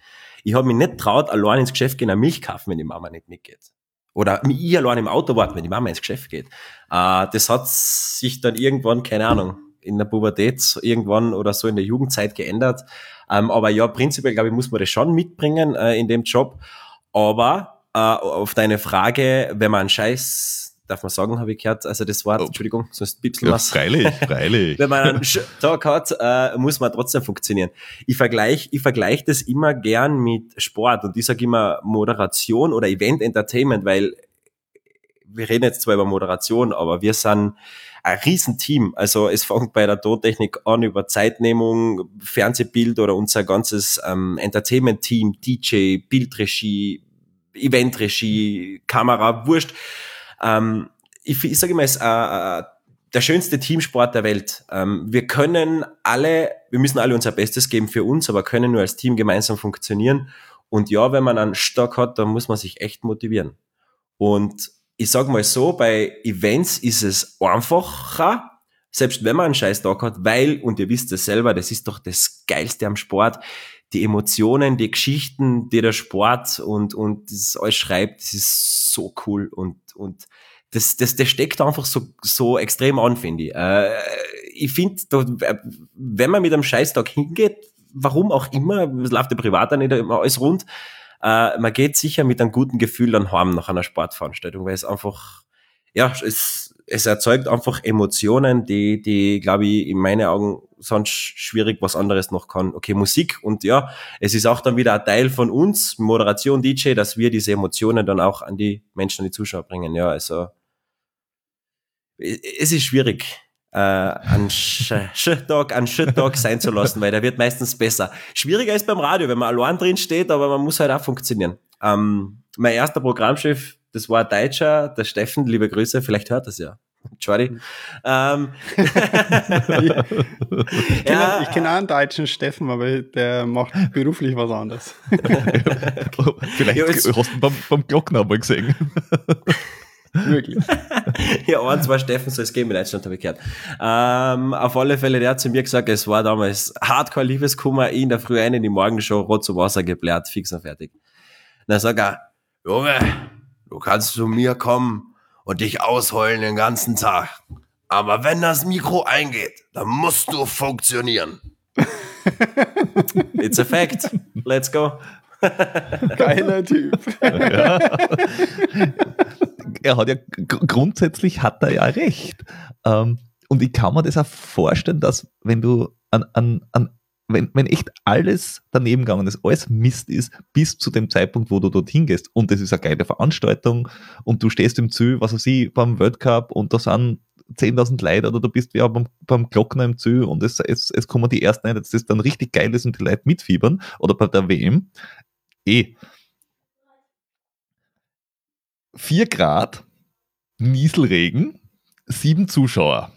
Ich habe mich nicht traut, allein ins Geschäft gehen, eine Milch kaufen, wenn die Mama nicht mitgeht. Oder ich allein im Auto warten, wenn die Mama ins Geschäft geht. Das hat sich dann irgendwann, keine Ahnung, in der Pubertät irgendwann oder so in der Jugendzeit geändert. Aber ja, prinzipiell, glaube ich, muss man das schon mitbringen in dem Job. Aber auf deine Frage, wenn man einen Scheiß... Darf man sagen, habe ich gehört, also das Wort, Entschuldigung, sonst piepseln wir's. Ja, freilich. Wenn man einen Tag hat, muss man trotzdem funktionieren. Ich vergleich das immer gern mit Sport und ich sage immer Moderation oder Event Entertainment, weil wir reden jetzt zwar über Moderation, aber wir sind ein Riesenteam. Also es fängt bei der Tontechnik an, über Zeitnehmung, Fernsehbild oder unser ganzes Entertainment-Team, DJ, Bildregie, Eventregie, Kamera, wurscht. Ich sage immer, es ist der schönste Teamsport der Welt. Wir müssen alle unser Bestes geben für uns, aber können nur als Team gemeinsam funktionieren. Und ja, wenn man einen Stock hat, dann muss man sich echt motivieren. Und ich sage mal so, bei Events ist es einfacher, selbst wenn man einen scheiß Tag hat, weil, und ihr wisst es selber, das ist doch das Geilste am Sport, die Emotionen, die Geschichten, die der Sport und das alles schreibt, das ist so cool und das steckt einfach so extrem an, finde ich. Ich finde, wenn man mit einem Scheißtag hingeht, warum auch immer, es läuft ja privat auch nicht immer alles rund, man geht sicher mit einem guten Gefühl dann heim nach einer Sportveranstaltung, weil es einfach, ja, es erzeugt einfach Emotionen, die, glaube ich, in meinen Augen sonst schwierig was anderes noch kann. Okay, Musik und ja, es ist auch dann wieder ein Teil von uns, Moderation, DJ, dass wir diese Emotionen dann auch an die Menschen, an die Zuschauer bringen. Ja, also es ist schwierig, einen Shit-Talk sein zu lassen, weil der wird meistens besser. Schwieriger ist beim Radio, wenn man allein drin steht, aber man muss halt auch funktionieren. Mein erster Programmchef, das war ein Deutscher, der Steffen, liebe Grüße, vielleicht hört das ja. Entschuldigung. Ich kenne auch einen deutschen Steffen, aber der macht beruflich was anderes. Vielleicht hast du ihn beim Glockner mal gesehen. Wirklich. Ja, ein, zwei Steffen soll es geben in Deutschland, habe ich gehört. Auf alle Fälle, der hat zu mir gesagt, es war damals Hardcore-Liebeskummer, in der Früh in die Morgenshow, rot zu Wasser geblärt, fix und fertig. Dann sagt er, Junge, du kannst zu mir kommen und dich ausheulen den ganzen Tag. Aber wenn das Mikro eingeht, dann musst du funktionieren. It's a fact. Let's go. Geiler Typ. Ja. Er hat ja grundsätzlich hat er ja recht. Und ich kann mir das auch vorstellen, dass wenn du wenn echt alles daneben gegangen ist, alles Mist ist, bis zu dem Zeitpunkt, wo du dorthin gehst. Und das ist eine geile Veranstaltung und du stehst im Ziel, was weiß ich, beim Weltcup und da sind 10.000 Leute oder du bist ja beim Glockner im Ziel und es kommen die ersten ein, dass das dann richtig geil ist und die Leute mitfiebern. Oder bei der WM. 4 Grad, Nieselregen, 7 Zuschauer.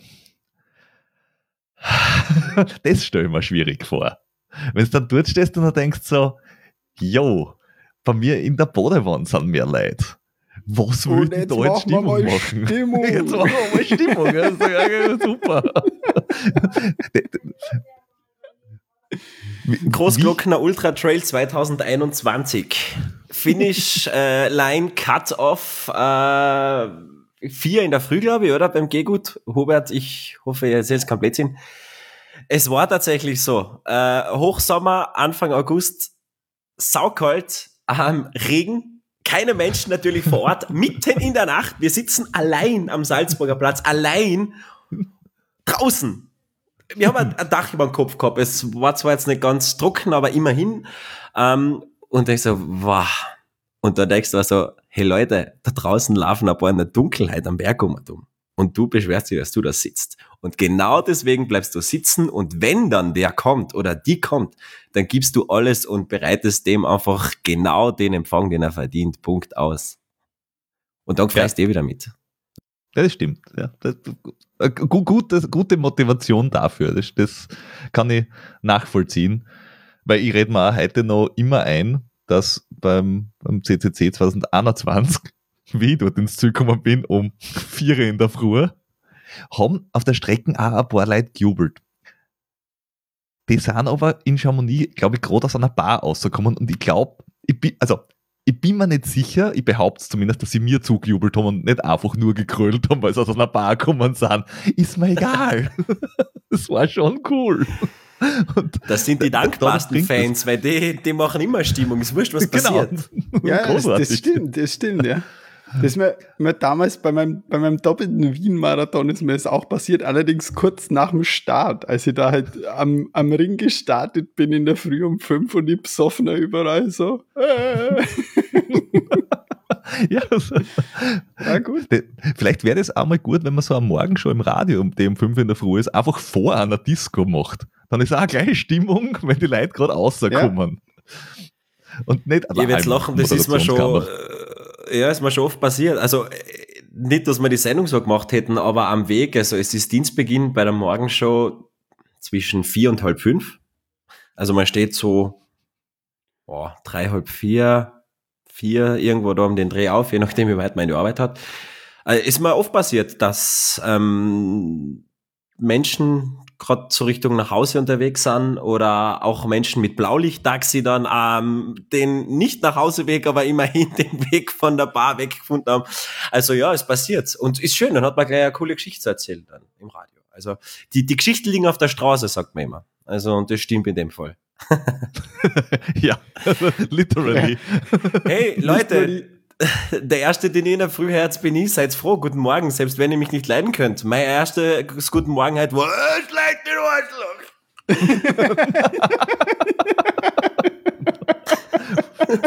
Das stelle ich mir schwierig vor. Wenn du dann dort stehst und dann denkst so, jo, bei mir in der Badewanne sind mehr Leute. Was will ich da jetzt Stimmung machen? Jetzt machen wir mal Stimmung. Also, ja, super. Großglockner Ultratrail 2021. Finish Line Cut-Off 4 in der Früh, glaube ich, oder? Beim Gehgut. Hubert, ich hoffe, ihr seht es kein Blödsinn. Es war tatsächlich so. Hochsommer, Anfang August, saukalt, Regen, keine Menschen natürlich vor Ort, mitten in der Nacht. Wir sitzen allein am Salzburger Platz, allein draußen. Wir haben ein Dach über den Kopf gehabt. Es war zwar jetzt nicht ganz trocken, aber immerhin. Und ich so, wow. Und da denkst du so, hey Leute, da draußen laufen ein paar in der Dunkelheit am Berg um. Und du beschwerst dich, dass du da sitzt. Und genau deswegen bleibst du sitzen und wenn dann der kommt oder die kommt, dann gibst du alles und bereitest dem einfach genau den Empfang, den er verdient. Punkt aus. Und dann freust du wieder mit. Das stimmt. Ja. Gute Motivation dafür. Das kann ich nachvollziehen. Weil ich rede mir auch heute noch immer ein, dass beim CCC 2021, wie ich dort ins Ziel gekommen bin, um 4 in der Früh, haben auf der Strecke auch ein paar Leute gejubelt. Die sind aber in Chamonix, glaube ich, gerade aus einer Bar rausgekommen und ich glaube, ich bin, also Ich bin mir nicht sicher, ich behaupte es zumindest, dass sie mir zugejubelt haben und nicht einfach nur gekrölt haben, weil sie aus einer Bar gekommen sind. Ist mir egal. Das war schon cool. Und das sind die dankbarsten Fans, weil die machen immer Stimmung. Es ist wurscht, was passiert. Ja, das stimmt, ja. Das ist mir damals bei meinem doppelten Wien-Marathon ist mir das auch passiert, allerdings kurz nach dem Start, als ich da halt am Ring gestartet bin in der Früh um 5 und ich besoffener überall so. Ja, na gut. Vielleicht wäre das auch mal gut, wenn man so am Morgen schon im Radio, um 5 in der Früh ist, einfach vor einer Disco macht. Dann ist auch gleich Stimmung, wenn die Leute gerade rauskommen. Ja. Und nicht ich werde lachen, das ist mir schon... Ja, ist mir schon oft passiert. Also nicht, dass wir die Sendung so gemacht hätten, aber am Weg, also es ist Dienstbeginn bei der Morgenshow zwischen 4 und halb 5. Also man steht so 3, halb 4, 4, irgendwo da um den Dreh auf, je nachdem, wie weit man die Arbeit hat. Ist mir oft passiert, dass Menschen gerade zur Richtung nach Hause unterwegs sind oder auch Menschen mit Blaulicht-Taxi dann den Nicht-Nach-Hause-Weg, aber immerhin den Weg von der Bar weggefunden haben. Also ja, es passiert. Und ist schön, dann hat man gleich eine coole Geschichte zu erzählen dann im Radio. Also die Geschichten liegen auf der Straße, sagt man immer. Also und das stimmt in dem Fall. Ja, literally. Hey, Leute... Der erste, den ich in der Früh Herz bin ich, seid froh, guten Morgen, selbst wenn ihr mich nicht leiden könnt. Mein erster guten Morgen halt war, es leidet den Arschloch.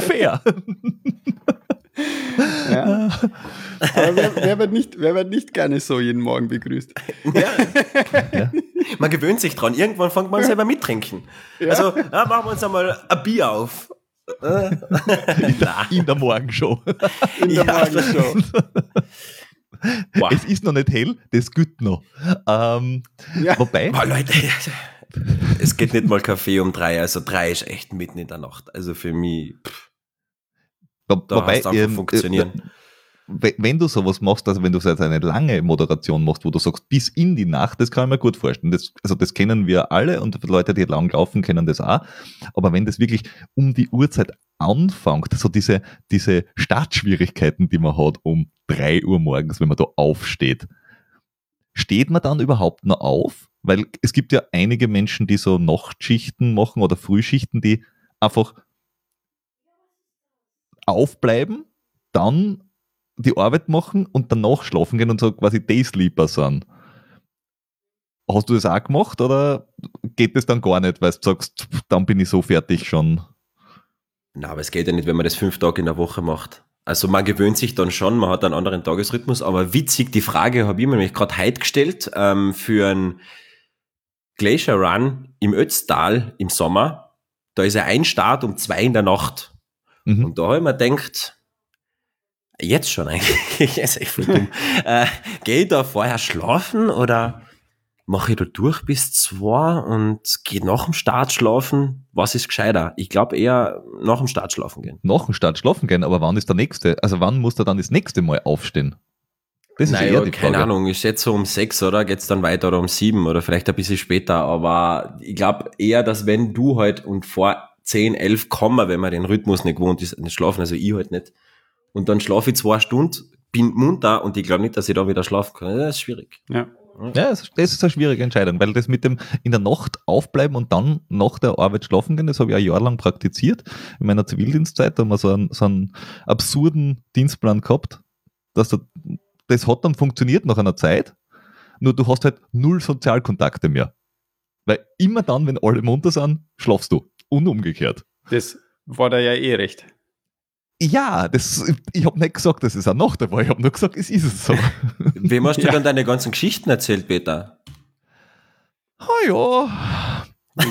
Fair. Ja. Aber wer wird nicht gerne so jeden Morgen begrüßt? Ja. Ja. Man gewöhnt sich dran, irgendwann fängt man selber mittrinken. Ja. Also, machen wir uns einmal ein Bier auf. In der Morgenshow. In der Morgenshow. Wow. Es ist noch nicht hell, das geht noch. Ja. Wobei. Boah, Leute, es geht nicht mal Kaffee um 3, also 3 ist echt mitten in der Nacht. Also für mich. Wobei es einfach funktionieren. Wenn du sowas machst, also wenn du jetzt eine lange Moderation machst, wo du sagst, bis in die Nacht, das kann ich mir gut vorstellen. Das kennen wir alle und Leute, die lang laufen, kennen das auch. Aber wenn das wirklich um die Uhrzeit anfängt, so diese Startschwierigkeiten, die man hat um 3 Uhr morgens, wenn man da aufsteht, steht man dann überhaupt noch auf? Weil es gibt ja einige Menschen, die so Nachtschichten machen oder Frühschichten, die einfach aufbleiben, dann die Arbeit machen und danach schlafen gehen und so quasi Daysleeper sind. Hast du das auch gemacht oder geht das dann gar nicht, weil du sagst, dann bin ich so fertig schon? Na, aber es geht ja nicht, wenn man das 5 Tage in der Woche macht. Also man gewöhnt sich dann schon, man hat einen anderen Tagesrhythmus, aber witzig, die Frage habe ich mir nämlich gerade heute gestellt, für einen Glacier Run im Ötztal im Sommer, da ist ja ein Start um 2 in der Nacht. Mhm. Und da habe ich mir gedacht... Jetzt schon eigentlich, also ich bin dumm. Gehe ich da vorher schlafen oder mache ich da durch bis 2 und gehe nach dem Start schlafen? Was ist gescheiter? Ich glaube eher nach dem Start schlafen gehen. Nach dem Start schlafen gehen, aber wann ist der nächste? Also wann muss er dann das nächste Mal aufstehen? Das ist eher die Frage. Keine Ahnung, ist jetzt so um 6 oder geht es dann weiter oder um 7 oder vielleicht ein bisschen später, aber ich glaube eher, dass wenn du halt und vor 10, 11 kommen, wenn man den Rhythmus nicht gewohnt ist, nicht schlafen, also ich halt nicht. Und dann schlafe ich 2 Stunden, bin munter und ich glaube nicht, dass ich da wieder schlafen kann. Das ist schwierig. Ja, das ist eine schwierige Entscheidung, weil das mit dem in der Nacht aufbleiben und dann nach der Arbeit schlafen gehen, das habe ich ein Jahr lang praktiziert. In meiner Zivildienstzeit haben wir so einen absurden Dienstplan gehabt, das hat dann funktioniert nach einer Zeit, nur du hast halt 0 Sozialkontakte mehr. Weil immer dann, wenn alle munter sind, schlafst du. Und umgekehrt. Das war da ja eh recht. Ja, ich habe nicht gesagt, das ist auch noch dabei. Ich habe nur gesagt, es ist es so. Wem hast du dann deine ganzen Geschichten erzählt, Peter? Ja.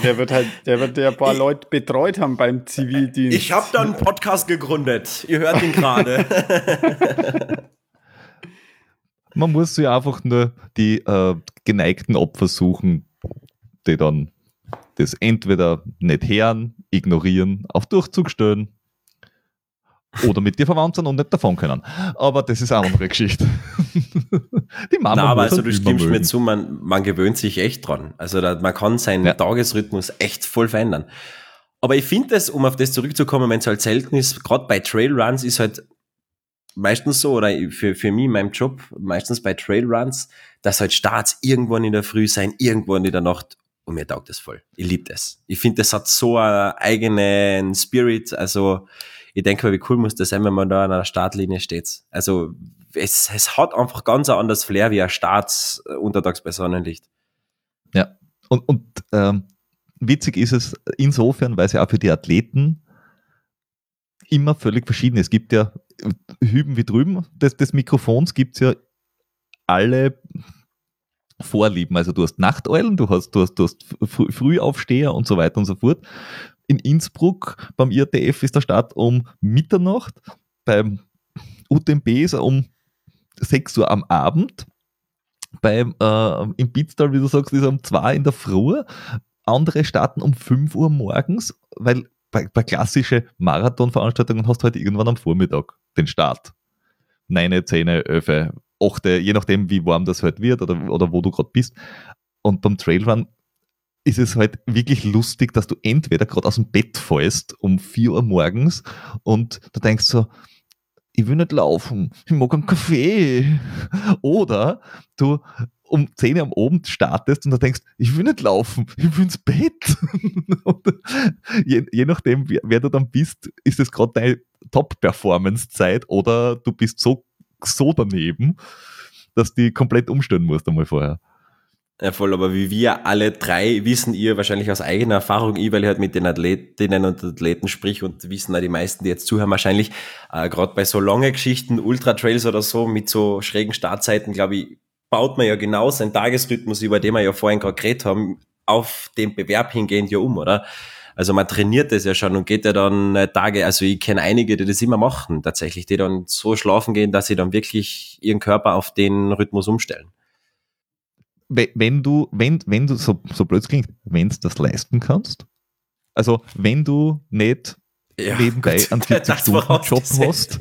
Der wird ja ein paar Leute betreut haben beim Zivildienst. Ich habe da einen Podcast gegründet. Ihr hört ihn gerade. Man muss ja einfach nur die geneigten Opfer suchen, die dann das entweder nicht hören, ignorieren, auf Durchzug stellen. Oder mit dir verwandt sind und nicht davon können. Aber das ist auch eine andere Geschichte. Die Mama. Na, aber also du stimmst mir zu, man gewöhnt sich echt dran. Also man kann seinen Tagesrhythmus echt voll verändern. Aber ich finde das, um auf das zurückzukommen, wenn es halt selten ist, gerade bei Trailruns ist halt meistens so, oder für mich in meinem Job, meistens bei Trailruns, dass halt Starts irgendwann in der Früh sein, irgendwann in der Nacht, und mir taugt das voll. Ich liebe das. Ich finde, das hat so einen eigenen Spirit, also ich denke mal, wie cool muss das sein, wenn man da an einer Startlinie steht. Also es hat einfach ganz ein anderes Flair wie ein Start untertags bei Sonnenlicht. Ja, und witzig ist es insofern, weil es ja auch für die Athleten immer völlig verschieden ist. Es gibt ja hüben wie drüben des Mikrofons, gibt es ja alle Vorlieben. Also du hast Nachteulen, du hast Frühaufsteher und so weiter und so fort. In Innsbruck beim IATF ist der Start um Mitternacht, beim UTMB ist er um 6 Uhr am Abend, im Pitztal, wie du sagst, ist er um 2 in der Früh. Andere starten um 5 Uhr morgens, weil bei klassischen Marathonveranstaltungen hast du halt irgendwann am Vormittag den Start. 9, 10, 11, 8, je nachdem, wie warm das halt wird oder wo du gerade bist. Und beim Trailrun ist es halt wirklich lustig, dass du entweder gerade aus dem Bett fällst um 4 Uhr morgens und du denkst so, ich will nicht laufen, ich mag einen Kaffee. Oder du um 10 Uhr am Abend startest und du denkst, ich will nicht laufen, ich will ins Bett. je nachdem, wer du dann bist, ist es gerade deine Top-Performance-Zeit oder du bist so daneben, dass du die komplett umstellen musst einmal vorher. Ja, voll, aber wie wir alle drei wissen, ihr wahrscheinlich aus eigener Erfahrung, weil ich halt mit den Athletinnen und Athleten sprich und wissen auch die meisten, die jetzt zuhören, wahrscheinlich, gerade bei so langen Geschichten, Ultratrails oder so, mit so schrägen Startzeiten, glaube ich, baut man ja genau seinen Tagesrhythmus, über den wir ja vorhin gerade geredet haben, auf den Bewerb hingehend ja um, oder? Also man trainiert das ja schon und geht ja dann Tage, also ich kenne einige, die das immer machen tatsächlich, die dann so schlafen gehen, dass sie dann wirklich ihren Körper auf den Rhythmus umstellen. Wenn du so blöd klingt, wenn du das leisten kannst, also wenn du nicht nebenbei einen 40-Stunden-Job hast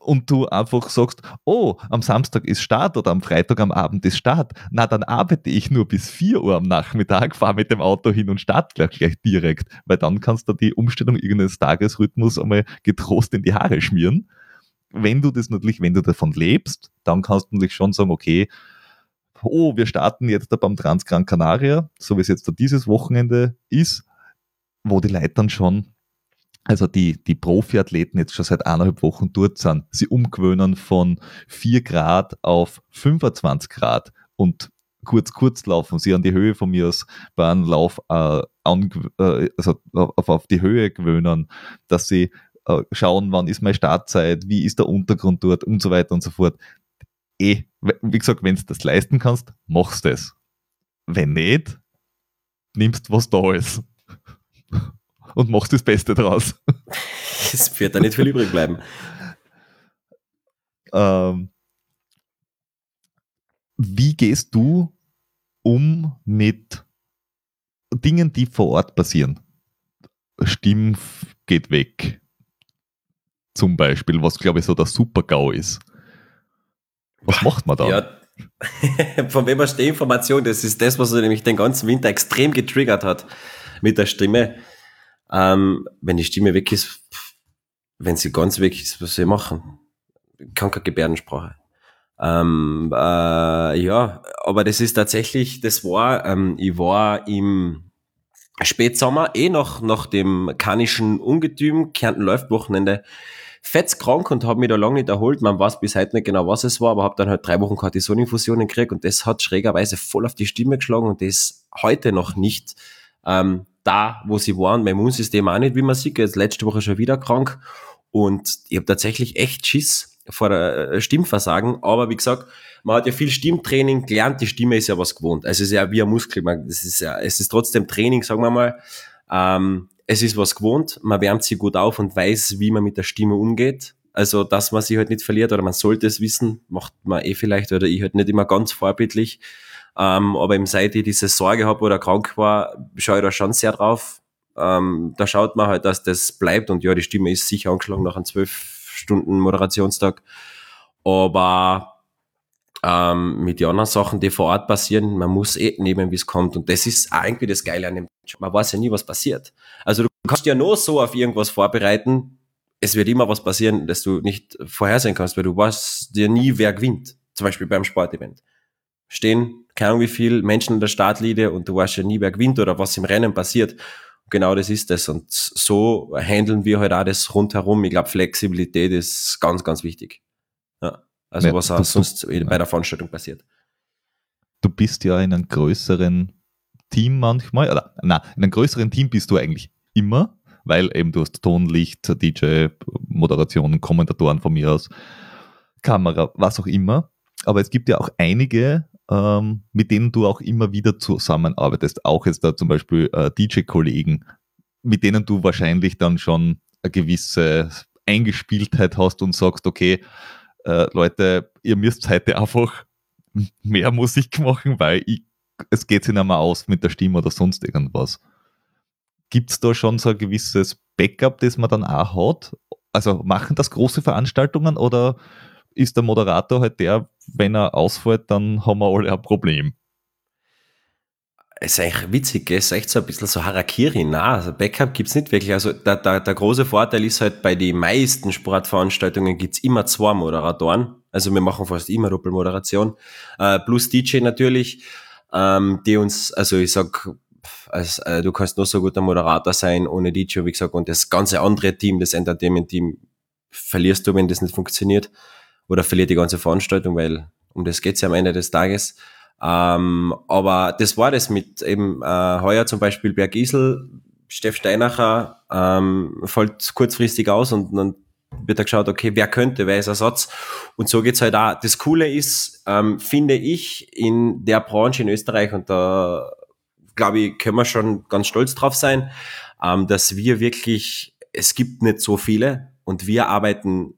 und du einfach sagst, oh, am Samstag ist Start oder am Freitag am Abend ist Start, na dann arbeite ich nur bis 4 Uhr am Nachmittag, fahre mit dem Auto hin und starte gleich direkt, weil dann kannst du die Umstellung irgendeines Tagesrhythmus einmal getrost in die Haare schmieren. Wenn du davon lebst, dann kannst du natürlich schon sagen, okay, oh, wir starten jetzt beim Transgran Canaria, so wie es jetzt dieses Wochenende ist, wo die Leute dann schon, also die Profiathleten jetzt schon seit 1,5 Wochen dort sind, sie umgewöhnen von 4 Grad auf 25 Grad und kurz laufen, sie an die Höhe von mir aus bei einem Lauf also auf die Höhe gewöhnen, dass sie schauen, wann ist meine Startzeit, wie ist der Untergrund dort und so weiter und so fort. Wie gesagt, wenn du das leisten kannst, machst du es. Wenn nicht, nimmst du, was da ist. Und machst das Beste draus. Es wird da nicht viel übrig bleiben. Wie gehst du um mit Dingen, die vor Ort passieren? Stimpf geht weg. Zum Beispiel, was glaube ich so der Super-GAU ist. Was macht man da? Ja, von wem hast du die Information? Das ist das, was nämlich den ganzen Winter extrem getriggert hat mit der Stimme. Wenn die Stimme weg ist, wenn sie ganz weg ist, was soll ich machen? Ich kann keine Gebärdensprache. Ja, aber das ist tatsächlich, ich war im Spätsommer, nach dem karnischen Ungetüm, Kärnten läuft Wochenende, fetzkrank und habe mich da lange nicht erholt. Man weiß bis heute nicht genau, was es war, aber habe dann halt 3 Wochen Cortisoninfusionen gekriegt und das hat schrägerweise voll auf die Stimme geschlagen und das ist heute noch nicht da, wo sie waren. Mein Immunsystem auch nicht, wie man sieht. Jetzt letzte Woche schon wieder krank und ich habe tatsächlich echt Schiss vor der Stimmversagen, aber wie gesagt, man hat ja viel Stimmtraining gelernt, die Stimme ist ja was gewohnt. Also es ist ja wie ein Muskel, es ist trotzdem Training, sagen wir mal, es ist was gewohnt, man wärmt sich gut auf und weiß, wie man mit der Stimme umgeht. Also, dass man sie halt nicht verliert oder man sollte es wissen, macht man vielleicht oder ich halt nicht immer ganz vorbildlich. Aber eben seit ich diese Sorge habe oder krank war, schaue ich da schon sehr drauf. Da schaut man halt, dass das bleibt und ja, die Stimme ist sicher angeschlagen nach einem 12-Stunden-Moderationstag. Aber mit den anderen Sachen, die vor Ort passieren. Man muss nehmen, wie es kommt. Und das ist auch irgendwie das Geile an dem Job. Man weiß ja nie, was passiert. Also du kannst ja nur so auf irgendwas vorbereiten. Es wird immer was passieren, das du nicht vorhersehen kannst, weil du weißt dir nie, wer gewinnt. Zum Beispiel beim Sportevent. Stehen, keine Ahnung wie viele Menschen in der Startlinie und du weißt ja nie, wer gewinnt oder was im Rennen passiert. Genau das ist das. Und so handeln wir halt auch das rundherum. Ich glaube, Flexibilität ist ganz, ganz wichtig. Ja. Also ja, was auch sonst bei der Veranstaltung passiert. Du bist ja in einem größeren Team manchmal, oder nein, in einem größeren Team bist du eigentlich immer, weil eben du hast Ton, Licht, DJ, Moderation, Kommentatoren von mir aus, Kamera, was auch immer. Aber es gibt ja auch einige, mit denen du auch immer wieder zusammenarbeitest. Auch jetzt da zum Beispiel DJ-Kollegen, mit denen du wahrscheinlich dann schon eine gewisse Eingespieltheit hast und sagst, okay, Leute, ihr müsst heute einfach mehr Musik machen, weil es geht sich nicht mehr aus mit der Stimme oder sonst irgendwas. Gibt es da schon so ein gewisses Backup, das man dann auch hat? Also machen das große Veranstaltungen oder ist der Moderator halt der, wenn er ausfällt, dann haben wir alle ein Problem? Es ist eigentlich witzig, es ist echt so ein bisschen so Harakiri. Nein, also Backup gibt's nicht wirklich. Also der große Vorteil ist halt, bei den meisten Sportveranstaltungen gibt's immer zwei Moderatoren. Also wir machen fast immer Doppelmoderation. Plus DJ natürlich, die uns, also ich sag, du kannst nur so guter Moderator sein ohne DJ, wie gesagt, und das ganze andere Team, das Entertainment-Team, verlierst du, wenn das nicht funktioniert. Oder verliert die ganze Veranstaltung, weil um das geht's ja am Ende des Tages. Aber das war das mit eben heuer zum Beispiel Bergisel, Stef Steinacher fällt kurzfristig aus und dann wird da geschaut, okay, wer könnte, wer ist Ersatz, und so geht's halt auch. Das Coole ist, finde ich, in der Branche in Österreich, und da glaube ich, können wir schon ganz stolz drauf sein, dass wir wirklich, es gibt nicht so viele und wir arbeiten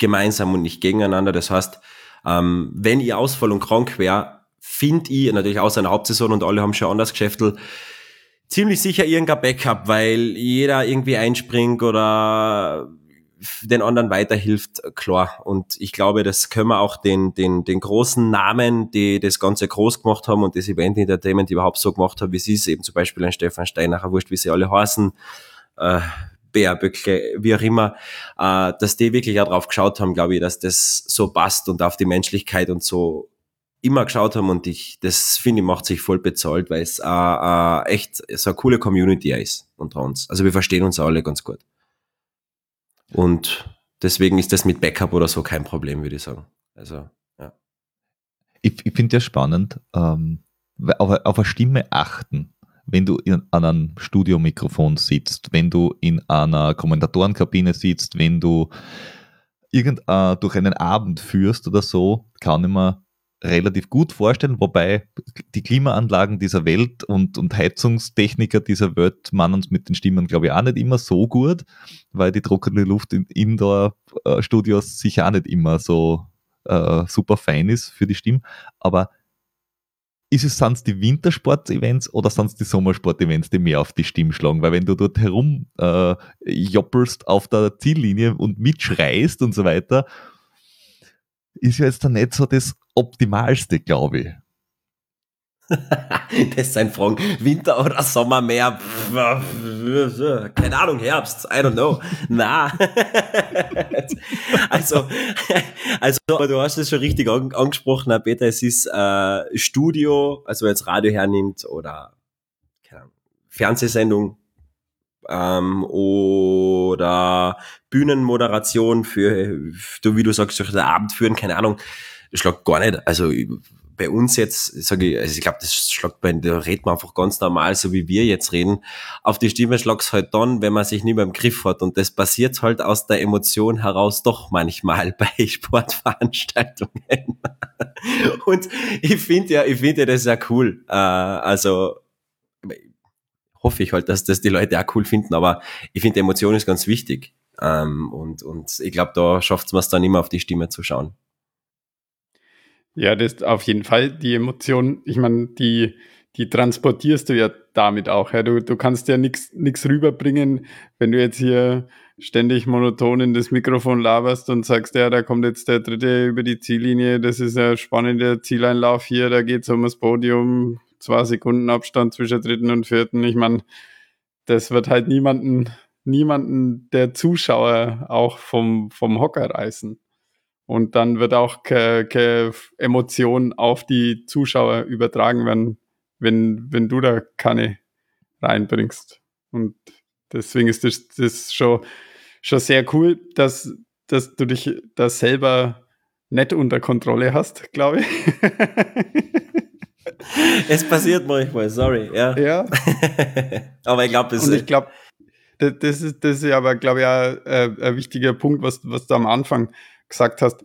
gemeinsam und nicht gegeneinander, das heißt, wenn ihr Ausfall und krank wäre, finde ich, natürlich außer einer Hauptsaison und alle haben schon anders geschäftelt, ziemlich sicher irgendein Backup, weil jeder irgendwie einspringt oder den anderen weiterhilft, klar. Und ich glaube, das können wir auch den großen Namen, die das Ganze groß gemacht haben und das Event Entertainment überhaupt so gemacht haben, wie sie es eben zum Beispiel ein Stefan Steinacher, wurscht, wie sie alle heißen, Böckle, wie auch immer, dass die wirklich auch drauf geschaut haben, glaube ich, dass das so passt und auf die Menschlichkeit und so immer geschaut haben, und das finde ich, macht sich voll bezahlt, weil es echt so eine coole Community ist unter uns. Also wir verstehen uns alle ganz gut. Und deswegen ist das mit Backup oder so kein Problem, würde ich sagen. Also, ja. Ich finde ja spannend, auf eine Stimme achten. Wenn du an einem Studiomikrofon sitzt, wenn du in einer Kommentatorenkabine sitzt, wenn du durch einen Abend führst oder so, kann ich mir relativ gut vorstellen, wobei die Klimaanlagen dieser Welt und Heizungstechniker dieser Welt machen uns mit den Stimmen, glaube ich, auch nicht immer so gut, weil die trockene Luft in Indoor-Studios sicher auch nicht immer so super fein ist für die Stimmen, aber sind es die Wintersport-Events oder sind es die Sommersport-Events, die mehr auf die Stimme schlagen? Weil wenn du dort herumjoppelst auf der Ziellinie und mitschreist und so weiter, ist ja jetzt dann nicht so das Optimalste, glaube ich. Das sind Fragen. Winter oder Sommer mehr? Keine Ahnung, Herbst, I don't know. Na, also du hast es schon richtig angesprochen, Herr Peter, es ist Studio, also wenn jetzt Radio hernimmt oder keine Ahnung, Fernsehsendung oder Bühnenmoderation für, wie du sagst, durch den Abend führen, keine Ahnung, das schlägt gar nicht, also bei uns jetzt, ich glaube, das schlagt da redet man einfach ganz normal, so wie wir jetzt reden. Auf die Stimme schlagt's halt dann, wenn man sich nicht mehr im Griff hat. Und das passiert halt aus der Emotion heraus doch manchmal bei Sportveranstaltungen. Und ich finde ja das ja cool. Also, hoffe ich halt, dass das die Leute auch cool finden, aber ich finde, Emotion ist ganz wichtig. Und ich glaube, da schafft's man es dann immer, auf die Stimme zu schauen. Ja, das ist auf jeden Fall die Emotion. Ich meine, die transportierst du ja damit auch. Ja. Du kannst ja nichts rüberbringen, wenn du jetzt hier ständig monoton in das Mikrofon laberst und sagst, ja, da kommt jetzt der Dritte über die Ziellinie, das ist ein spannender Zieleinlauf hier, da geht's um das Podium, 2 Sekunden Abstand zwischen Dritten und Vierten. Ich meine, das wird halt niemanden der Zuschauer auch vom Hocker reißen. Und dann wird auch keine Emotion auf die Zuschauer übertragen werden, wenn du da keine reinbringst. Und deswegen ist das schon sehr cool, dass du dich da selber nicht unter Kontrolle hast, glaube ich. Es passiert manchmal, sorry. Ja. Aber ich glaube, das ist aber, glaube ich, auch ein wichtiger Punkt, was du am Anfang gesagt hast,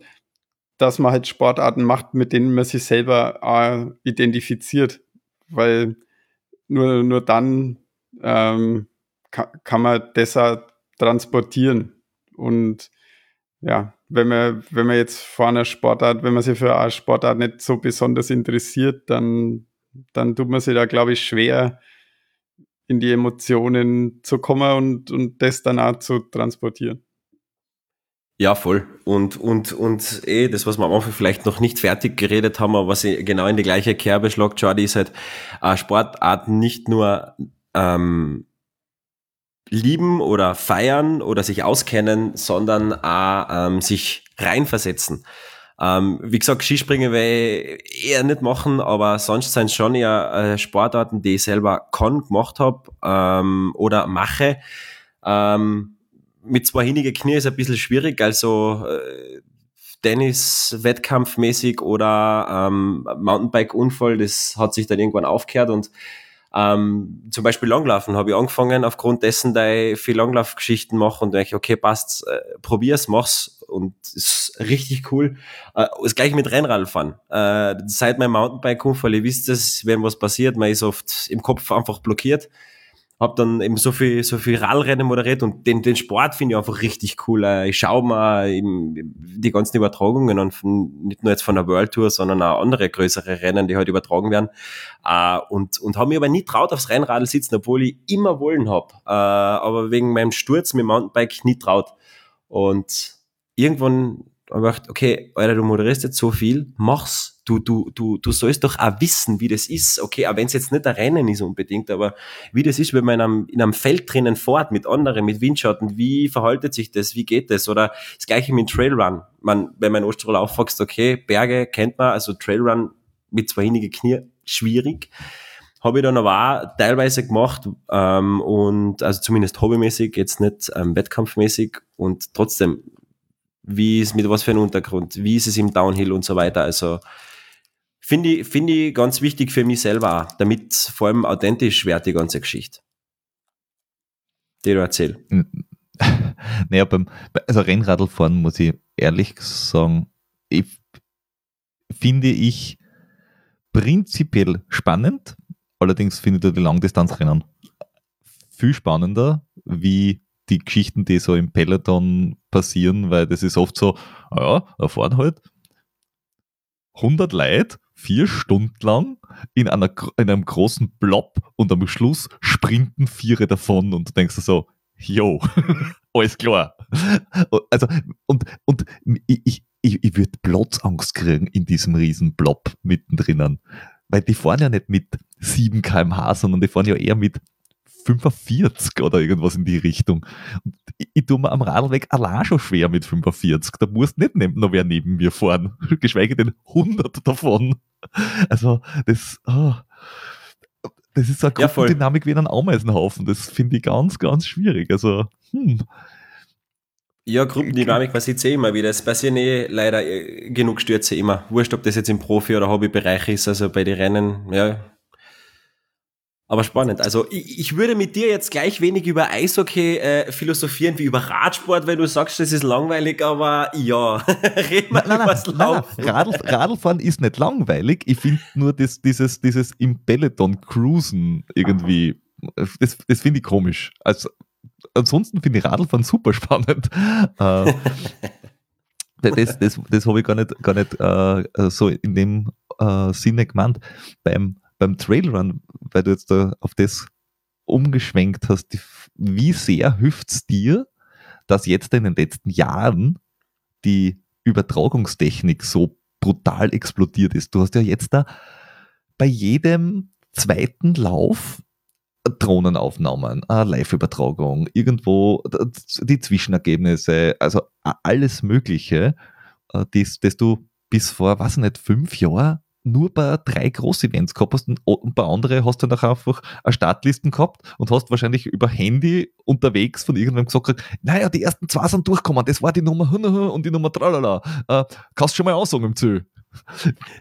dass man halt Sportarten macht, mit denen man sich selber identifiziert, weil nur dann kann man das auch transportieren. Und ja, wenn man jetzt vor einer Sportart, wenn man sich für eine Sportart nicht so besonders interessiert, dann tut man sich da, glaube ich, schwer, in die Emotionen zu kommen und das dann auch zu transportieren. Ja, voll. Und das, was wir am Anfang vielleicht noch nicht fertig geredet haben, aber was genau in die gleiche Kerbe schlagt, Jordi, ist halt Sportarten nicht nur lieben oder feiern oder sich auskennen, sondern auch sich reinversetzen. Wie gesagt, Skispringen werde ich eher nicht machen, aber sonst sind es schon eher Sportarten, die ich selber gemacht habe oder mache. Mit zwei hinnigen Knie ist ein bisschen schwierig, also Tennis wettkampfmäßig oder Mountainbike-Unfall, das hat sich dann irgendwann aufgehört und zum Beispiel Langlaufen habe ich angefangen, aufgrund dessen, dass ich viel Langlaufgeschichten mache und denke, okay, passt, probier's, mach's und ist richtig cool. Das gleiche mit Rennradfahren. Seit meinem Mountainbike-Unfall, ihr wisst es, wenn was passiert, man ist oft im Kopf einfach blockiert. Habe dann eben so viel Radlrennen moderiert und den Sport finde ich einfach richtig cool. Ich schaue mir eben die ganzen Übertragungen an, nicht nur jetzt von der World Tour, sondern auch andere größere Rennen, die heute halt übertragen werden. Und habe mich aber nie traut aufs Rennradl sitzen, obwohl ich immer wollen habe. Aber wegen meinem Sturz mit dem Mountainbike nie traut. Und irgendwann habe ich gedacht, okay, Alter, du moderierst jetzt so viel, mach's. Du sollst doch auch wissen, wie das ist, okay, auch wenn es jetzt nicht ein Rennen ist unbedingt, aber wie das ist, wenn man in einem Feld drinnen fährt mit anderen, mit Windschatten, wie verhaltet sich das, wie geht das? Oder das gleiche mit Trailrun. Wenn man in Osttirol auffragst, okay, Berge kennt man, also Trailrun mit zwei hinnigen Knie, schwierig. Habe ich dann aber auch teilweise gemacht, und also zumindest hobbymäßig, jetzt nicht wettkampfmäßig, und trotzdem, wie ist mit was für einem Untergrund, wie ist es im Downhill und so weiter, also finde ich ganz wichtig für mich selber auch, damit vor allem authentisch wird die ganze Geschichte, die du erzählst. Naja, also Rennradlfahren muss ich ehrlich sagen, finde ich prinzipiell spannend, allerdings finde ich da die Langdistanzrennen viel spannender, wie die Geschichten, die so im Peloton passieren, weil das ist oft so, ja, da fahren halt 100 Leute 4 Stunden lang in einem großen Blob und am Schluss sprinten 4 davon und du denkst dir so, jo, alles klar. Also, und ich würde Platzangst kriegen in diesem riesen Blob mittendrin, weil die fahren ja nicht mit 7 km/h, sondern die fahren ja eher mit 45 oder irgendwas in die Richtung. Und ich tue mir am Radlweg allein schon schwer mit 45. Da musst nicht noch wer neben mir fahren. Geschweige denn 100 davon. Also das ist so eine Gruppendynamik wie in einem Ameisenhaufen. Das finde ich ganz, ganz schwierig. Also, Ja, Gruppendynamik, was ich sehe immer wieder. Es passieren leider genug Stürze immer. Wurscht, ob das jetzt im Profi- oder Hobbybereich ist, also bei den Rennen, ja. Aber spannend. Also ich würde mit dir jetzt gleich wenig über Eishockey philosophieren wie über Radsport, weil du sagst, das ist langweilig, aber ja, reden wir über das Laufen. Radlfahren ist nicht langweilig, ich finde nur dieses im Peloton cruisen irgendwie, das finde ich komisch. Also, ansonsten finde ich Radlfahren super spannend. Das habe ich gar nicht so in dem Sinne gemeint. Beim Trailrun, weil du jetzt da auf das umgeschwenkt hast, wie sehr hilft es dir, dass jetzt in den letzten Jahren die Übertragungstechnik so brutal explodiert ist. Du hast ja jetzt da bei jedem zweiten Lauf Drohnenaufnahmen, Live-Übertragung, irgendwo die Zwischenergebnisse, also alles Mögliche, das du bis vor, 5 Jahren nur bei 3 Groß-Events gehabt hast und bei anderen hast du dann einfach eine Startlisten gehabt und hast wahrscheinlich über Handy unterwegs von irgendwem gesagt, naja, die ersten 2 sind durchgekommen, das war die Nummer und die Nummer tralala, kannst schon mal aussagen im Ziel.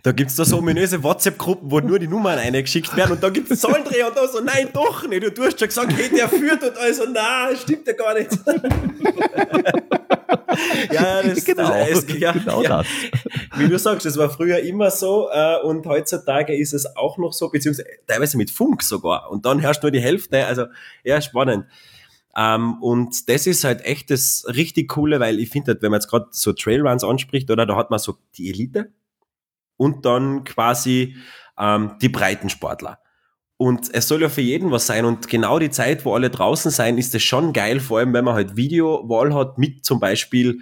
Da gibt es da so ominöse WhatsApp-Gruppen, wo nur die Nummern eingeschickt werden und da gibt es Zahldreher und da so, nein, doch nicht, du hast schon gesagt, hey, der führt und also, nein, stimmt ja gar nicht. Ja, genau. Wie du sagst, das war früher immer so und heutzutage ist es auch noch so, beziehungsweise teilweise mit Funk sogar und dann herrscht nur die Hälfte, also ja, spannend. Und das ist halt echt das richtig Coole, weil ich finde, halt, wenn man jetzt gerade so Trailruns anspricht, oder da hat man so die Elite und dann quasi die Breitensportler. Und es soll ja für jeden was sein und genau die Zeit, wo alle draußen sein, ist das schon geil, vor allem wenn man halt Video-Wall hat mit zum Beispiel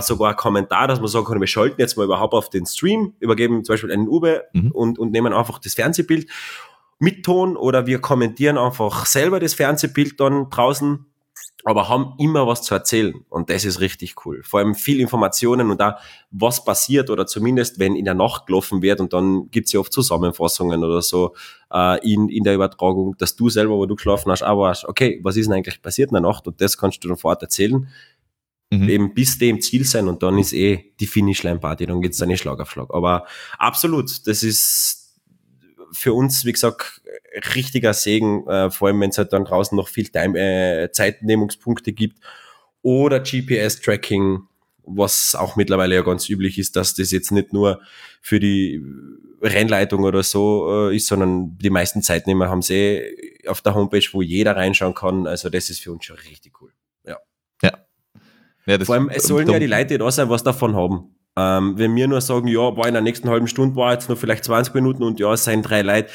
sogar ein Kommentar, dass man sagen kann, wir schalten jetzt mal überhaupt auf den Stream, übergeben zum Beispiel einen Uwe und nehmen einfach das Fernsehbild mit Ton oder wir kommentieren einfach selber das Fernsehbild dann draußen, aber haben immer was zu erzählen und das ist richtig cool. Vor allem viel Informationen und auch was passiert oder zumindest, wenn in der Nacht gelaufen wird und dann gibt es ja oft Zusammenfassungen oder so in der Übertragung, dass du selber, wo du geschlafen hast, auch weißt, okay, was ist denn eigentlich passiert in der Nacht und das kannst du dann vor Ort erzählen, eben bis dem Ziel sein und dann ist die Finish-Line-Party, dann geht es dann nicht Schlag auf Schlag. Aber absolut, das ist für uns, wie gesagt, richtiger Segen, vor allem wenn es halt dann draußen noch viel Zeitnehmungspunkte gibt oder GPS-Tracking, was auch mittlerweile ja ganz üblich ist, dass das jetzt nicht nur für die Rennleitung oder so ist, sondern die meisten Zeitnehmer haben es auf der Homepage, wo jeder reinschauen kann, also das ist für uns schon richtig cool. Ja. Vor allem, es sollen ja die Leute da sein, was davon haben. Wenn wir nur sagen, ja, war in der nächsten halben Stunde, war jetzt nur vielleicht 20 Minuten und ja, es seien 3 Leute.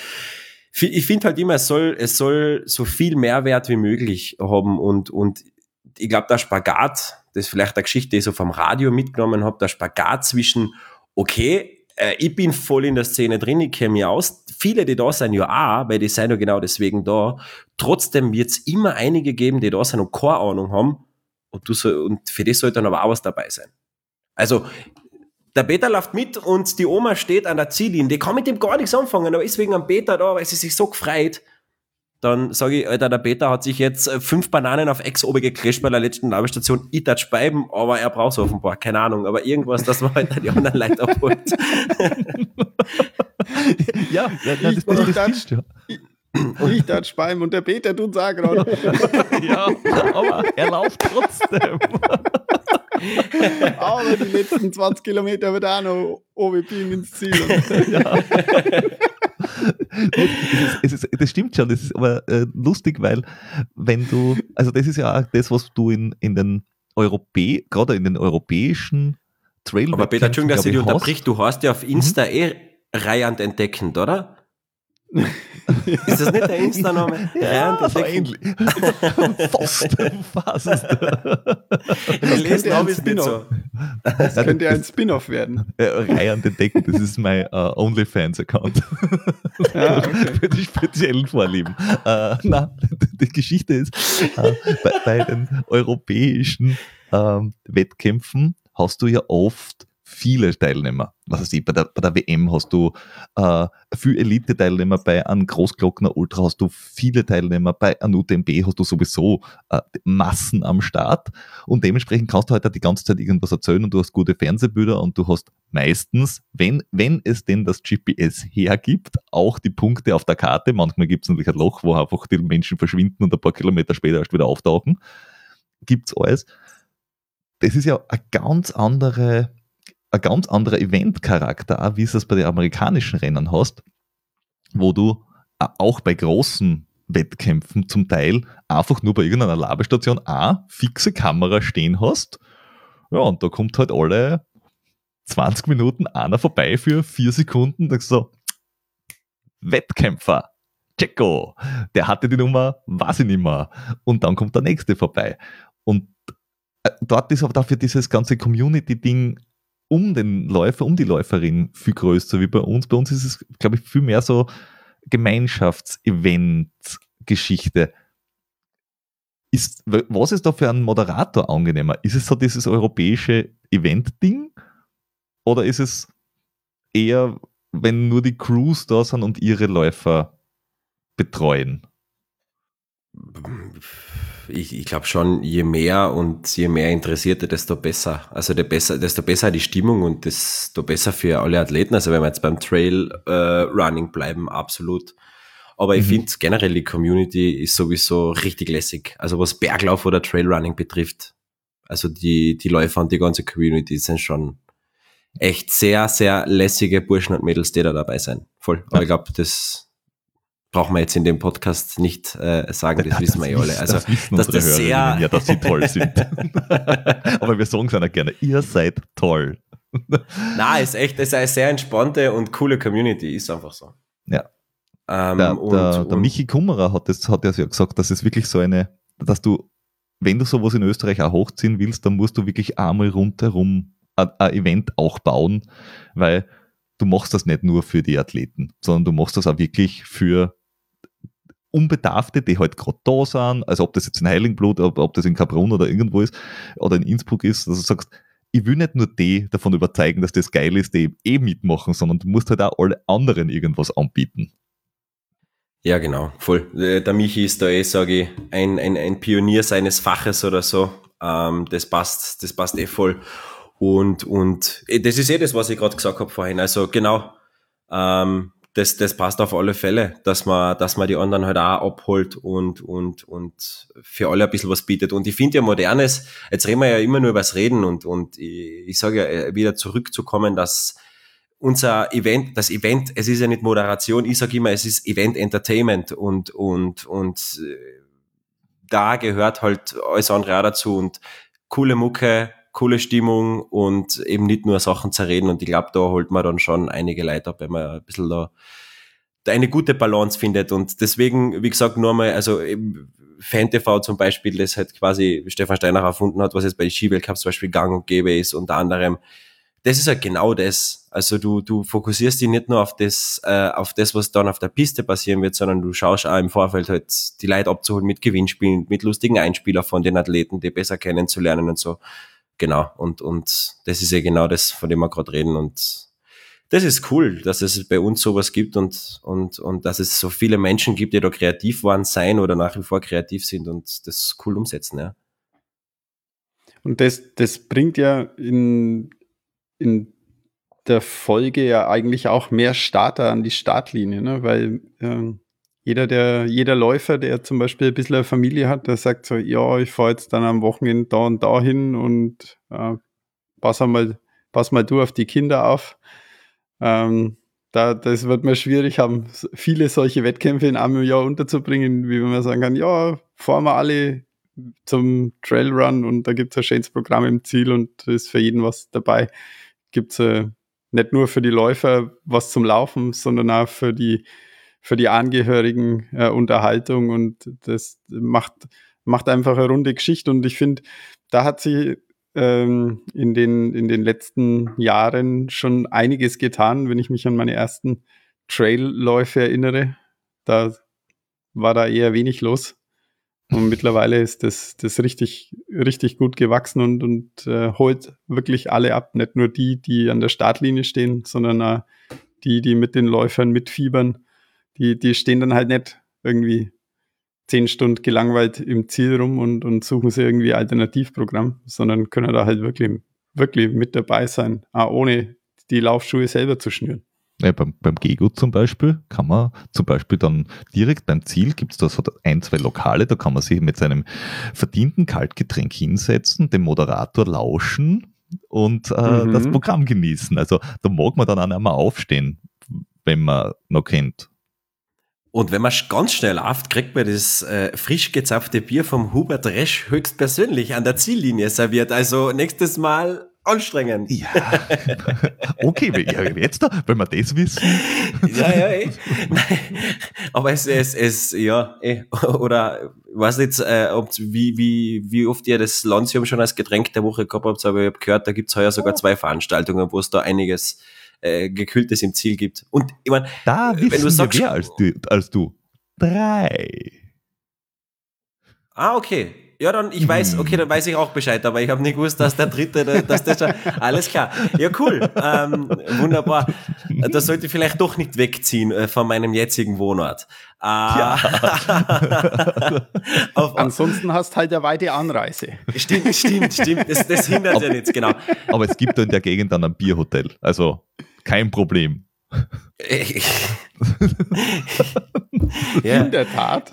Ich finde halt immer, es soll so viel Mehrwert wie möglich haben und ich glaube, der Spagat, das ist vielleicht eine Geschichte, die ich so vom Radio mitgenommen habe, der Spagat zwischen, okay, ich bin voll in der Szene drin, ich kenne mich aus, viele, die da sind, ja auch, weil die sind ja genau deswegen da, trotzdem wird es immer einige geben, die da sind und keine Ahnung haben und für das sollte dann aber auch was dabei sein. Also, der Peter läuft mit und die Oma steht an der Ziellinie. Die kann mit dem gar nichts anfangen, aber ist wegen einem Peter da, weil sie sich so gefreut. Dann sage ich, Alter, der Peter hat sich jetzt 5 Bananen auf Ex-Obe gekriegt bei der letzten Labestation. Ich darf speiben, aber er braucht es offenbar. Keine Ahnung, aber irgendwas, dass man halt die anderen Leute abholt. Ja, ich darf speiben und der Peter tut sagen, oder? Ja, aber er läuft trotzdem. Aber die letzten 20 Kilometer wird auch noch OBP ins Ziel. Ja. Das stimmt schon, das ist aber lustig, weil wenn du, also das ist ja auch das, was du in den europäischen Trail. Aber Peter, Entschuldigung, dass ich dich unterbrich, du hast ja auf Insta Reihand entdeckend, oder? Ist das nicht der Insta-Name? Ja, so ähnlich. Fast. Das könnte ein Spin-Off werden. Reihand entdecken, das ist mein OnlyFans-Account. Ja, okay. Für die speziellen Vorlieben. Na, die Geschichte ist, bei den europäischen Wettkämpfen hast du ja oft viele Teilnehmer. Was weiß ich, bei der WM hast du viele Elite-Teilnehmer, bei einem Großglockner Ultra hast du viele Teilnehmer, bei einem UTMB hast du sowieso Massen am Start und dementsprechend kannst du halt auch die ganze Zeit irgendwas erzählen und du hast gute Fernsehbilder und du hast meistens, wenn es denn das GPS hergibt, auch die Punkte auf der Karte. Manchmal gibt es natürlich ein Loch, wo einfach die Menschen verschwinden und ein paar Kilometer später erst wieder auftauchen. Gibt's alles. Das ist ja ein ganz anderer Eventcharakter, auch wie es das bei den amerikanischen Rennen hast, wo du auch bei großen Wettkämpfen zum Teil einfach nur bei irgendeiner Labestation eine fixe Kamera stehen hast. Ja, und da kommt halt alle 20 Minuten einer vorbei für 4 Sekunden. Denkst du so, Wettkämpfer, Checo, der hatte die Nummer, weiß ich nicht mehr. Und dann kommt der nächste vorbei. Und Dort ist aber dafür dieses ganze Community-Ding um den Läufer, um die Läuferin viel größer wie bei uns. Bei uns ist es, glaube ich, viel mehr so Gemeinschafts-Event-Geschichte. Was ist da für einen Moderator angenehmer? Ist es so dieses europäische Event-Ding? Oder ist es eher, wenn nur die Crews da sind und ihre Läufer betreuen? Ich glaube schon, je mehr Interessierte, desto besser. Also desto besser die Stimmung und desto besser für alle Athleten. Also wenn wir jetzt beim Trail-Running bleiben, absolut. Aber ich finde generell, die Community ist sowieso richtig lässig. Also was Berglauf oder Trailrunning betrifft. Also die Läufer und die ganze Community sind schon echt sehr, sehr lässige Burschen und Mädels, die da dabei sein. Voll. Aber ich glaube, das brauchen wir jetzt in dem Podcast nicht sagen, das wissen wir alle. Also, das sehr ja, dass sie toll sind. Aber wir sagen es auch gerne, ihr seid toll. Nein, ist echt, es ist eine sehr entspannte und coole Community, ist einfach so. Ja. Der Michi Kumerer hat ja gesagt, dass es wirklich so dass du, wenn du sowas in Österreich auch hochziehen willst, dann musst du wirklich einmal rundherum ein Event auch bauen, weil du machst das nicht nur für die Athleten, sondern du machst das auch wirklich für Unbedarfte, die halt gerade da sind, also ob das jetzt in Heiligenblut, ob das in Kaprun oder irgendwo ist, oder in Innsbruck ist, dass du sagst, ich will nicht nur die davon überzeugen, dass das geil ist, die mitmachen, sondern du musst halt auch alle anderen irgendwas anbieten. Ja, genau, voll. Der Michi ist da sage ich, ein Pionier seines Faches oder so. Das passt voll. Und das ist das, was ich gerade gesagt habe vorhin. Also genau, das passt auf alle Fälle, dass man die anderen halt auch abholt und für alle ein bisschen was bietet. Und ich finde ja Modernes, jetzt reden wir ja immer nur über das Reden und ich sage ja, wieder zurückzukommen, dass unser Event, das Event, es ist ja nicht Moderation, ich sage immer, es ist Event Entertainment und da gehört halt alles andere auch dazu und coole Mucke, coole Stimmung und eben nicht nur Sachen zerreden und ich glaube, da holt man dann schon einige Leute ab, wenn man ein bisschen da eine gute Balance findet und deswegen, wie gesagt, nur mal, also eben FanTV zum Beispiel, das halt quasi Stefan Steinacher erfunden hat, was jetzt bei den Skiweltcups zum Beispiel gang und gäbe ist, unter anderem. Das ist halt genau das. Also du fokussierst dich nicht nur auf das, was dann auf der Piste passieren wird, sondern du schaust auch im Vorfeld halt die Leute abzuholen mit Gewinnspielen, mit lustigen Einspielern von den Athleten, die besser kennenzulernen und so. Genau. Und das ist ja genau das, von dem wir gerade reden. Und das ist cool, dass es bei uns sowas gibt und dass es so viele Menschen gibt, die da kreativ waren, sein oder nach wie vor kreativ sind und das cool umsetzen, ja. Und das bringt ja in der Folge ja eigentlich auch mehr Starter an die Startlinie, ne? Weil jeder Läufer, der zum Beispiel ein bisschen eine Familie hat, der sagt so, ja, ich fahre jetzt dann am Wochenende da und da hin und pass mal du auf die Kinder auf. Das wird mir schwierig haben, viele solche Wettkämpfe in einem Jahr unterzubringen, wie wenn man sagen kann, ja, fahren wir alle zum Trailrun und da gibt es ein schönes Programm im Ziel und da ist für jeden was dabei. Gibt es nicht nur für die Läufer was zum Laufen, sondern auch für die Angehörigen Unterhaltung und das macht einfach eine runde Geschichte und ich finde, da hat sie in den letzten Jahren schon einiges getan, wenn ich mich an meine ersten Trailläufe erinnere. Da war da eher wenig los und mittlerweile ist das richtig, richtig gut gewachsen und holt wirklich alle ab, nicht nur die an der Startlinie stehen, sondern auch die mit den Läufern mitfiebern. Die stehen dann halt nicht irgendwie 10 Stunden gelangweilt im Ziel rum und suchen sie irgendwie Alternativprogramm, sondern können da halt wirklich, wirklich mit dabei sein, auch ohne die Laufschuhe selber zu schnüren. Ja, beim Gehgut zum Beispiel kann man zum Beispiel dann direkt beim Ziel, gibt es da so 1, 2 Lokale, da kann man sich mit seinem verdienten Kaltgetränk hinsetzen, dem Moderator lauschen und das Programm genießen. Also da mag man dann auch einmal aufstehen, wenn man noch kennt. Und wenn man ganz schnell läuft, kriegt man das frisch gezapfte Bier vom Hubert Resch höchstpersönlich an der Ziellinie serviert. Also nächstes Mal anstrengend. Ja, okay, jetzt da, wenn wir das wissen. Ja, ja, eh. Aber es ja, eh. Oder ich weiß nicht, ob, wie oft ihr das Lansium schon als Getränk der Woche gehabt habt, aber ich habe gehört, da gibt es heuer sogar 2 Veranstaltungen, wo es da einiges Gekühltes im Ziel gibt. Und ich meine, da wenn du sagst, mehr als du. 3. Ah, okay. Ja, dann, dann weiß ich auch Bescheid, aber ich habe nicht gewusst, dass der Dritte, dass das schon, alles klar. Ja, cool, wunderbar. Das sollte ich vielleicht doch nicht wegziehen von meinem jetzigen Wohnort. Ja. Ansonsten hast halt eine weite Anreise. Stimmt, das hindert ja nichts, genau. Aber es gibt da in der Gegend dann ein Bierhotel, also kein Problem. Ja. In der Tat.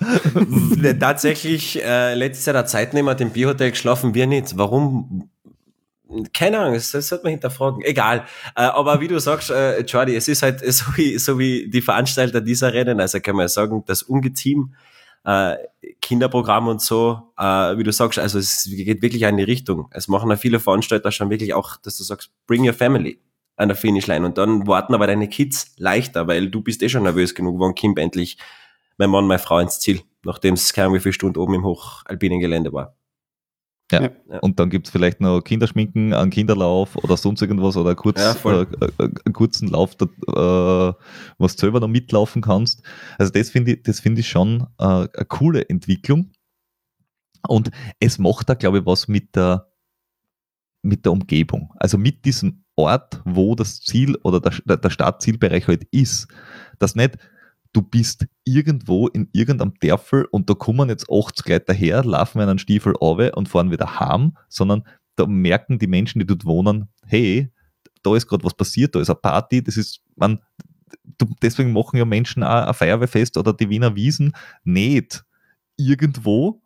Tatsächlich, letztes Jahr der Zeitnehmer hat im Bierhotel geschlafen, wir nicht. Warum? Keine Ahnung, das sollte man hinterfragen. Egal. Aber wie du sagst, Jordi, es ist halt so wie die Veranstalter dieser Rennen, also kann man sagen, das Ungetüm, Kinderprogramm und so, wie du sagst, also es geht wirklich in die Richtung. Es machen ja viele Veranstalter schon wirklich auch, dass du sagst, bring your family an der Finishline, und dann warten aber deine Kids leichter, weil du bist eh schon nervös genug, wann kommt endlich mein Mann, meine Frau ins Ziel, nachdem es keine Ahnung wie viele Stunden oben im hochalpinen Gelände war. Ja. Ja, und dann gibt es vielleicht noch Kinderschminken, einen Kinderlauf oder sonst irgendwas oder einen kurzen Lauf, was du selber noch mitlaufen kannst. Also das finde ich schon eine coole Entwicklung, und es macht da, glaube ich, was mit der Umgebung, also mit diesem Ort, wo das Ziel oder der Startzielbereich halt ist. Das nicht, du bist irgendwo in irgendeinem Dörfel und da kommen jetzt 80 Leute daher, laufen einen Stiefel runter und fahren wieder heim, sondern da merken die Menschen, die dort wohnen, hey, da ist gerade was passiert, da ist eine Party, deswegen machen ja Menschen auch ein Feuerwehrfest oder die Wiener Wiesen nicht irgendwo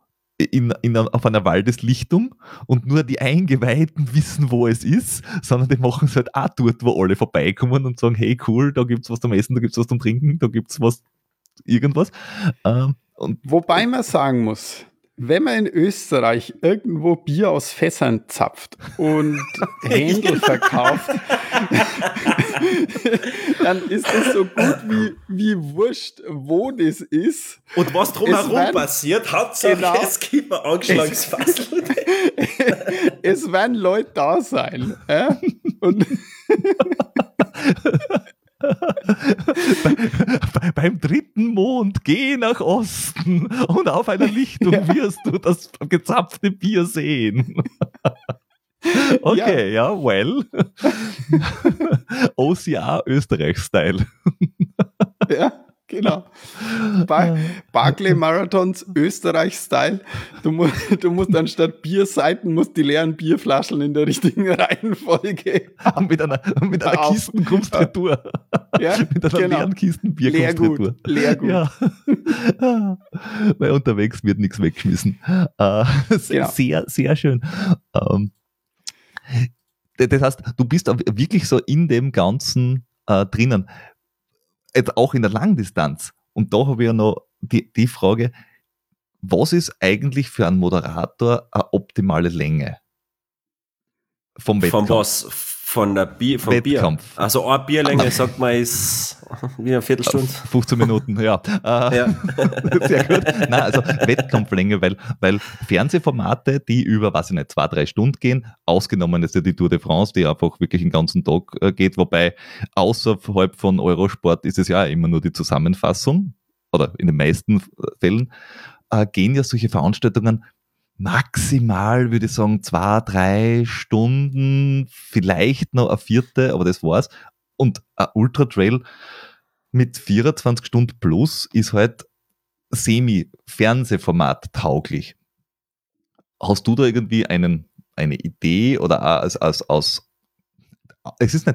auf einer Waldeslichtung, und nur die Eingeweihten wissen, wo es ist, sondern die machen es halt auch dort, wo alle vorbeikommen und sagen, hey cool, da gibt es was zum Essen, da gibt es was zum Trinken, da gibt es was, irgendwas. Wobei man sagen muss, wenn man in Österreich irgendwo Bier aus Fässern zapft und Händel verkauft, dann ist es so gut wie wurscht, wo das ist. Und was drumherum passiert, Hauptsache genau, es gibt ein Anschlagsfassel. Es werden Leute da sein. Und beim dritten Mond geh nach Osten und auf einer Lichtung wirst du das gezapfte Bier sehen. Okay, ja well. OCR Österreich-Style. Ja, genau. Barclay-Marathons Österreich-Style. Du musst anstatt Bierseiten, musst die leeren Bierflaschen in der richtigen Reihenfolge. Mit einer Kistenkunftretour. Ja, mit einer leeren Kistenbierkunftretour. Leergut. Ja. Weil unterwegs wird nichts weggeschmissen. Sehr, sehr schön. Das heißt, du bist wirklich so in dem Ganzen drinnen. Jetzt auch in der Langdistanz. Und da habe ich ja noch die Frage, was ist eigentlich für einen Moderator eine optimale Länge? Vom Wettkampf. Von was? Vom Wettkampf. Bier. Also eine Bierlänge, sagt man, ist wie eine Viertelstunde. 15 Minuten, ja. Sehr gut. Nein, also Wettkampflänge, weil Fernsehformate, die über, weiß ich nicht, 2-3 Stunden gehen, ausgenommen ist ja die Tour de France, die einfach wirklich den ganzen Tag geht, wobei außerhalb von Eurosport ist es ja immer nur die Zusammenfassung, oder in den meisten Fällen, gehen ja solche Veranstaltungen maximal, würde ich sagen, 2-3 Stunden, vielleicht noch eine 4., aber das war's. Und ein Ultratrail mit 24 Stunden plus ist halt semi-Fernsehformat tauglich. Hast du da irgendwie eine Idee oder aus du hast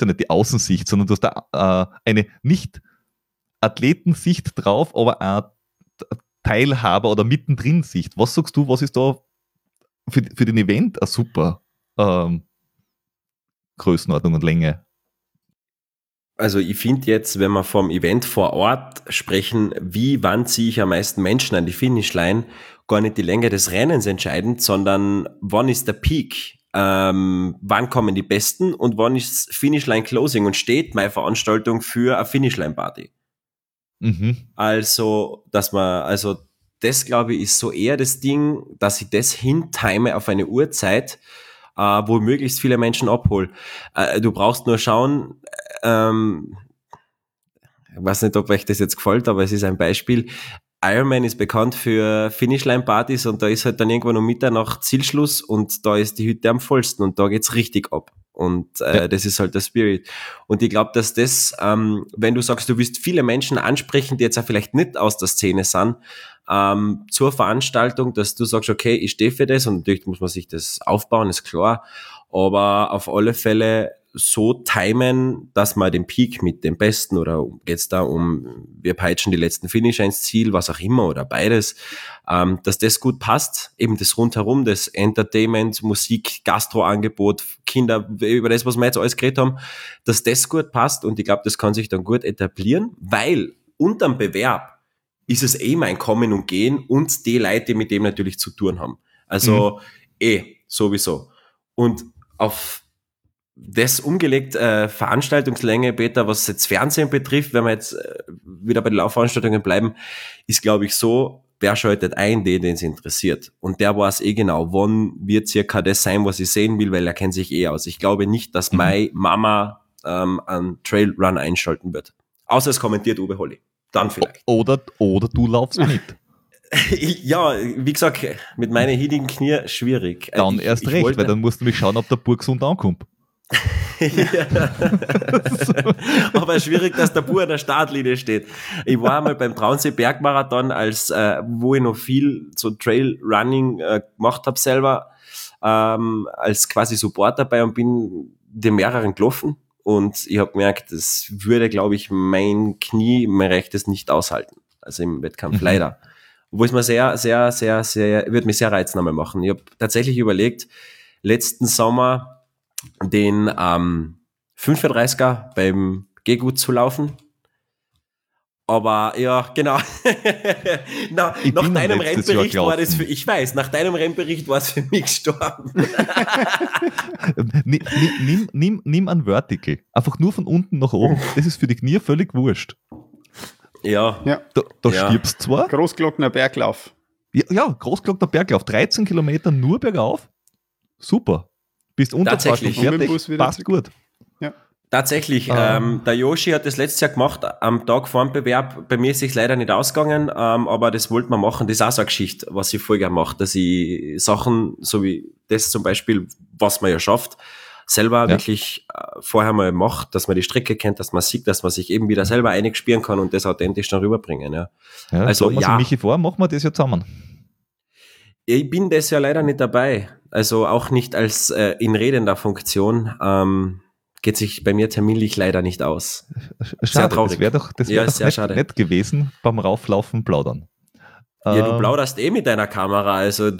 ja nicht die Außensicht, sondern du hast da eine Nicht-Athletensicht drauf, aber eine Teilhaber- oder Mittendrin-Sicht. Was sagst du, was ist da für den Event eine super Größenordnung und Länge? Also ich finde jetzt, wenn wir vom Event vor Ort sprechen, wann ziehe ich am meisten Menschen an die Finishline, gar nicht die Länge des Rennens entscheidend, sondern wann ist der Peak? wann kommen die Besten und wann ist Finishline Closing und steht meine Veranstaltung für eine Finishline Party. Mhm. Also das, glaube ich, ist so eher das Ding, dass ich das hintime auf eine Uhrzeit, wo möglichst viele Menschen abhole. Du brauchst nur schauen, ich weiß nicht, ob euch das jetzt gefällt, aber es ist ein Beispiel. Ironman ist bekannt für Finishline-Partys und da ist halt dann irgendwann um Mitternacht Zielschluss und da ist die Hütte am vollsten und da geht's richtig ab. Und das ist halt der Spirit. Und ich glaube, dass das, wenn du sagst, du willst viele Menschen ansprechen, die jetzt auch vielleicht nicht aus der Szene sind, zur Veranstaltung, dass du sagst, okay, ich stehe für das und natürlich muss man sich das aufbauen, ist klar, aber auf alle Fälle so timen, dass man den Peak mit dem Besten oder geht's da um, wir peitschen die letzten Finisher ins Ziel, was auch immer oder beides, dass das gut passt, eben das Rundherum, das Entertainment, Musik, Gastroangebot, Kinder, über das, was wir jetzt alles geredet haben, dass das gut passt und ich glaube, das kann sich dann gut etablieren, weil unterm Bewerb ist es immer ein Kommen und Gehen und die Leute, die mit dem natürlich zu tun haben. Also sowieso. Und auf das umgelegt, Veranstaltungslänge, Peter, was jetzt Fernsehen betrifft, wenn wir jetzt wieder bei den Laufveranstaltungen bleiben, ist, glaube ich, so, wer schaltet ein, den es interessiert. Und der weiß genau, wann wird circa das sein, was ich sehen will, weil er kennt sich aus. Ich glaube nicht, dass meine Mama einen Trailrun einschalten wird. Außer es kommentiert Uwe Holly. Dann vielleicht. Oder du laufst mit. Ja, wie gesagt, mit meinen hittigen Knie schwierig. Dann erst recht, weil dann musst du nämlich schauen, ob der Burgsund ankommt. Aber schwierig, dass der Bur an der Startlinie steht. Ich war einmal beim Traunsee-Bergmarathon, wo ich noch viel so Trailrunning gemacht habe selber, als quasi Support dabei und bin den mehreren gelaufen und ich habe gemerkt, das würde, glaube ich, mein Knie, mein rechtes nicht aushalten. Also im Wettkampf leider. Obwohl es mir sehr, würde mich sehr reizen einmal machen. Ich habe tatsächlich überlegt, letzten Sommer den 35er beim Gehgut zu laufen. Aber ja, genau. Nach deinem Rennbericht war das für mich gestorben. nimm einen Vertical. Einfach nur von unten nach oben. Das ist für die Knie völlig wurscht. Ja. Da stirbst zwar. Großglockner Berglauf. Ja, Großglockner Berglauf. 13 Kilometer nur bergauf. Super. Bist tatsächlich fertig, passt gut. Ja. Tatsächlich, der Yoshi hat das letztes Jahr gemacht, am Tag vor dem Bewerb, bei mir ist es leider nicht ausgegangen, aber das wollte man machen, das ist auch so eine Geschichte, was ich voll gerne mache, dass ich Sachen, so wie das zum Beispiel, was man ja schafft, selber wirklich vorher mal macht, dass man die Strecke kennt, dass man sieht, dass man sich eben wieder selber eingespielen kann und das authentisch dann rüberbringen. Ja. Ja, also Michi vor, machen wir das ja zusammen. Ich bin das ja leider nicht dabei, also auch nicht als in redender Funktion, geht sich bei mir terminlich leider nicht aus. Schade, traurig. Das wäre doch nett gewesen beim Rauflaufen plaudern. Ja, du plauderst mit deiner Kamera, also...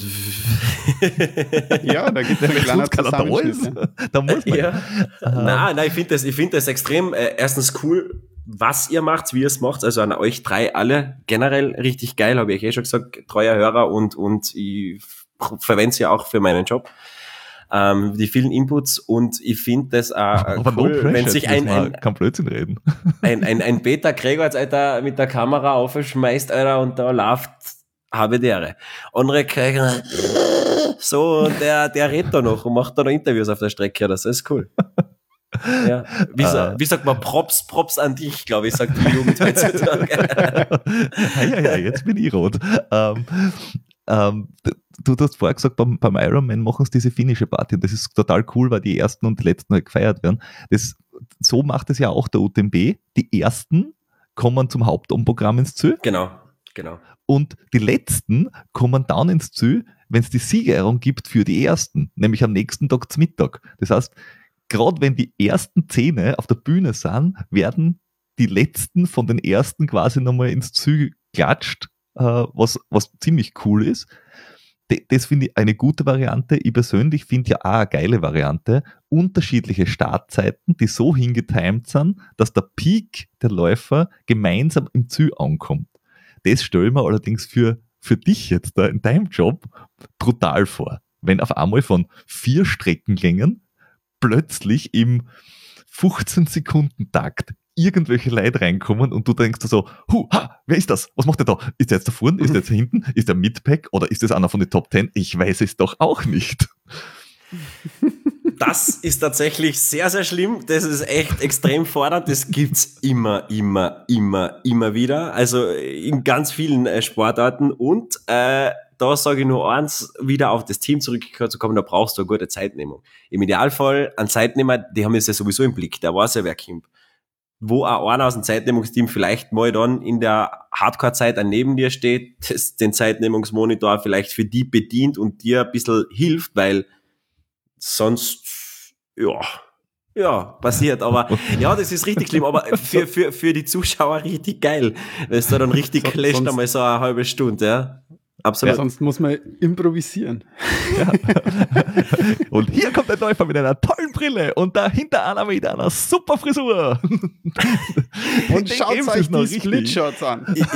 Ja, da gibt es ein kleiner Zusammenschnitt. Da muss man. Ja. Nein, ich finde das extrem, erstens cool, was ihr macht, wie ihr es macht, also an euch drei alle generell richtig geil, habe ich schon gesagt, treuer Hörer und ich verwende es ja auch für meinen Job, die vielen Inputs und ich finde das auch cool, wenn sich ein Peter Gregor als Alter mit der Kamera aufschmeißt, Alter, und da läuft Habedere. Andere Gregor so, der redet da noch und macht da noch Interviews auf der Strecke, das ist cool. Ja. Wie sagt man, Props an dich, glaube ich, sagt die Jugend heutzutage. Ja, jetzt bin ich rot. Du hast vorher gesagt, beim Ironman machen sie diese finnische Party und das ist total cool, weil die Ersten und die Letzten halt gefeiert werden. So macht es ja auch der UTMB. Die Ersten kommen zum Hauptumprogramm ins Ziel. Genau. Und die Letzten kommen dann ins Ziel, wenn es die Siegerehrung gibt für die Ersten, nämlich am nächsten Tag zum Mittag. Das heißt, gerade wenn die ersten 10 auf der Bühne sind, werden die letzten von den ersten quasi nochmal ins Ziel geklatscht, was ziemlich cool ist. Das finde ich eine gute Variante. Ich persönlich finde ja auch eine geile Variante. Unterschiedliche Startzeiten, die so hingetimt sind, dass der Peak der Läufer gemeinsam im Ziel ankommt. Das stelle ich mir allerdings für dich jetzt da in deinem Job brutal vor. wenn auf einmal von 4 Streckenlängen plötzlich im 15-Sekunden-Takt irgendwelche Leute reinkommen und du denkst dir so, wer ist das? Was macht der da? Ist der jetzt da vorne? Ist der jetzt hinten? Ist der Midpack? Oder ist das einer von den Top 10? Ich weiß es doch auch nicht. Das ist tatsächlich sehr, sehr schlimm. Das ist echt extrem fordernd. Das gibt's immer wieder. Also in ganz vielen Sportarten. Und da sage ich nur eins, wieder auf das Team zurückgekehrt zu kommen, da brauchst du eine gute Zeitnehmung. Im Idealfall, einen Zeitnehmer, die haben das ja sowieso im Blick, der weiß ja, wer kommt. Wo auch einer aus dem Zeitnehmungsteam vielleicht mal dann in der Hardcore-Zeit daneben dir steht, den Zeitnehmungsmonitor vielleicht für die bedient und dir ein bisschen hilft, weil sonst, ja, passiert. Aber ja, das ist richtig schlimm, aber für die Zuschauer richtig geil, weil es da dann richtig clasht einmal so eine halbe Stunde, ja. Absolut. Ja, sonst muss man improvisieren. Ja. Und hier kommt der Läufer mit einer tollen Brille und dahinter einer mit einer super Frisur. Und schaut euch noch die Splitshirts an. Ja.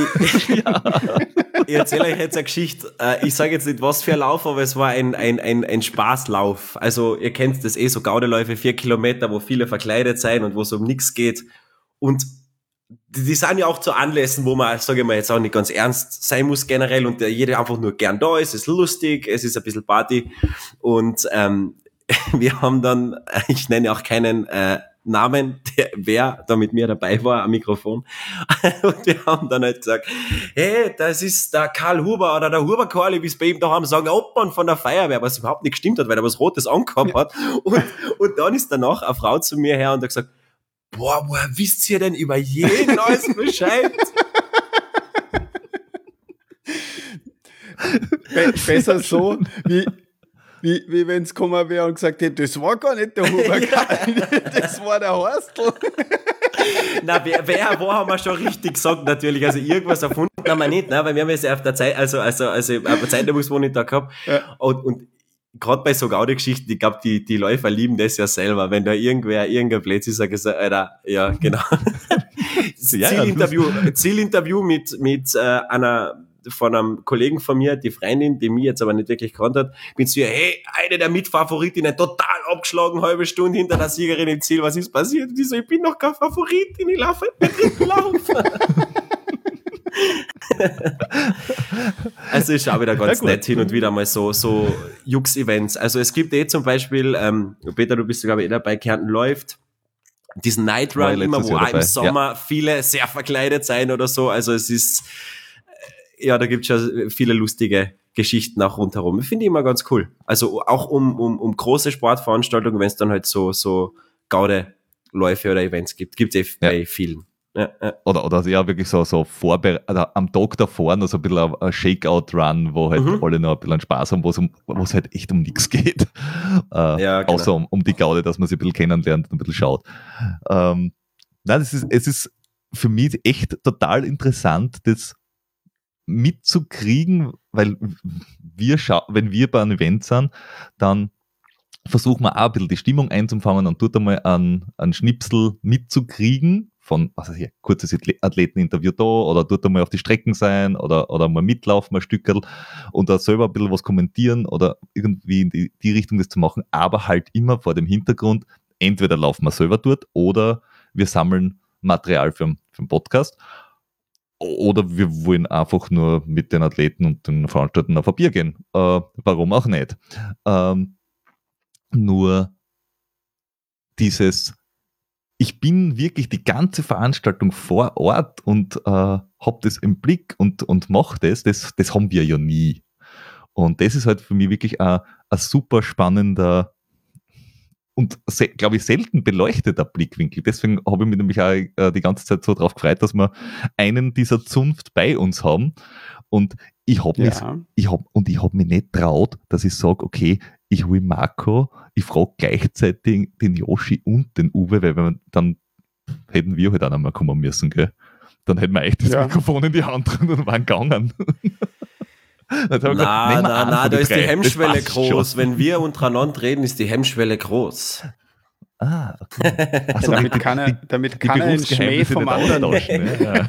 Ich erzähle euch jetzt eine Geschichte. Ich sage jetzt nicht, was für ein Lauf, aber es war ein Spaßlauf. Also ihr kennt das eh, so Gaudeläufe, 4 Kilometer, wo viele verkleidet sein und wo es um nichts geht. Und die sind ja auch zu Anlässen, wo man, sage ich mal, jetzt auch nicht ganz ernst sein muss generell und der jeder einfach nur gern da ist, es ist lustig, es ist ein bisschen Party und wir haben dann, ich nenne auch keinen Namen, wer da mit mir dabei war am Mikrofon und wir haben dann halt gesagt, hey, das ist der Karl Huber oder der Huber Karli, wie es bei ihm da haben, sagen, Obmann von der Feuerwehr, was überhaupt nicht gestimmt hat, weil er was Rotes angehabt hat und dann ist danach eine Frau zu mir her und hat gesagt, boah, woher wisst ihr denn über jeden alles Bescheid? Besser so, wie wenn es gekommen wäre und gesagt hätte, das war gar nicht der Huberkarl, das war der Horstl. Na, wer war, haben wir schon richtig gesagt, natürlich. Also irgendwas erfunden haben wir nicht, ne? Weil wir haben jetzt auf der Zeit, also auf der Zeitnehmungsmonitor gehabt. Ja. Und gerade bei so Gaudi-Geschichten, ich glaube, die Läufer lieben das ja selber, wenn da irgendein Blödsinn sagt, Alter, ja, genau. Zielinterview mit einer von einem Kollegen von mir, die Freundin, die mich jetzt aber nicht wirklich gekannt hat, bin zu ihr, hey, eine der Mitfavoritinnen, total abgeschlagen, halbe Stunde hinter der Siegerin im Ziel, was ist passiert? Und die so, ich bin noch keine Favoritin, ich laufe den dritten Lauf. Also ich schaue wieder ganz nett hin und wieder mal so Jux-Events. Also es gibt zum Beispiel, Peter, du bist glaube ich dabei, Kärnten läuft, diesen Night Run immer, wo im Sommer viele sehr verkleidet sein oder so. Also es ist, ja, da gibt es schon viele lustige Geschichten auch rundherum. Ich finde die immer ganz cool. Also auch um große Sportveranstaltungen, wenn es dann halt so Gaude-Läufe oder Events gibt. Gibt es bei vielen. Ja. Oder ja, wirklich so am Tag davor noch so ein bisschen ein Shakeout-Run, wo halt alle noch ein bisschen Spaß haben, wo es halt echt um nichts geht. Ja, genau. Außer um die Gaude, dass man sie ein bisschen kennenlernt und ein bisschen schaut. Nein, es ist für mich echt total interessant, das mitzukriegen, weil wenn wir bei einem Event sind, dann versuchen wir auch ein bisschen die Stimmung einzufangen und dort einmal einen Schnipsel mitzukriegen. Von, was weiß ich, kurzes Athleteninterview da oder dort einmal auf die Strecken sein oder mal mitlaufen, mal Stückerl und da selber ein bisschen was kommentieren oder irgendwie in die Richtung das zu machen, aber halt immer vor dem Hintergrund, entweder laufen wir selber dort oder wir sammeln Material für den Podcast oder wir wollen einfach nur mit den Athleten und den Veranstaltern auf ein Bier gehen. Warum auch nicht? Nur dieses ich bin wirklich die ganze Veranstaltung vor Ort und habe das im Blick und mache das haben wir ja nie. Und das ist halt für mich wirklich ein super spannender und, glaube ich, selten beleuchteter Blickwinkel. Deswegen habe ich mich nämlich auch die ganze Zeit so drauf gefreut, dass wir einen dieser Zunft bei uns haben. Und ich habe mich nicht traut, dass ich sage, okay, ich will Marco, ich frage gleichzeitig den Yoshi und den Uwe, weil dann hätten wir halt auch noch mal kommen müssen, gell? Dann hätten wir echt das Mikrofon in die Hand drin und waren gegangen. Da ist die Hemmschwelle groß. Wenn wir untereinander reden, ist die Hemmschwelle groß. Ah, okay. Achso, damit kann er einen Schmäh vom anderen tauschen. Ne?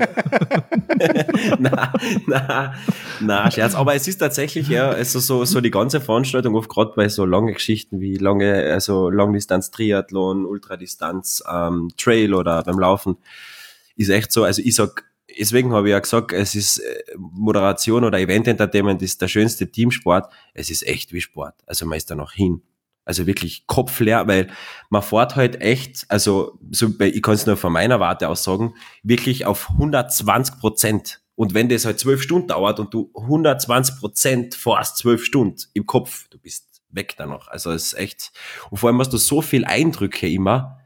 Ja. na, Scherz. Aber es ist tatsächlich ja, also so die ganze Veranstaltung, oft gerade bei so lange Geschichten wie Langdistanz-Triathlon, Ultradistanz, Trail oder beim Laufen, ist echt so, also ich sag, deswegen habe ich ja gesagt, es ist Moderation oder Event-Entertainment ist der schönste Teamsport. Es ist echt wie Sport. Also man ist da noch hin. Also wirklich Kopf leer, weil man fährt halt echt, also ich kann es nur von meiner Warte aus sagen, wirklich auf 120%. Und wenn das halt 12 Stunden dauert und du 120% fährst 12 Stunden im Kopf, du bist weg danach. Also es ist echt, und vor allem hast du so viele Eindrücke immer,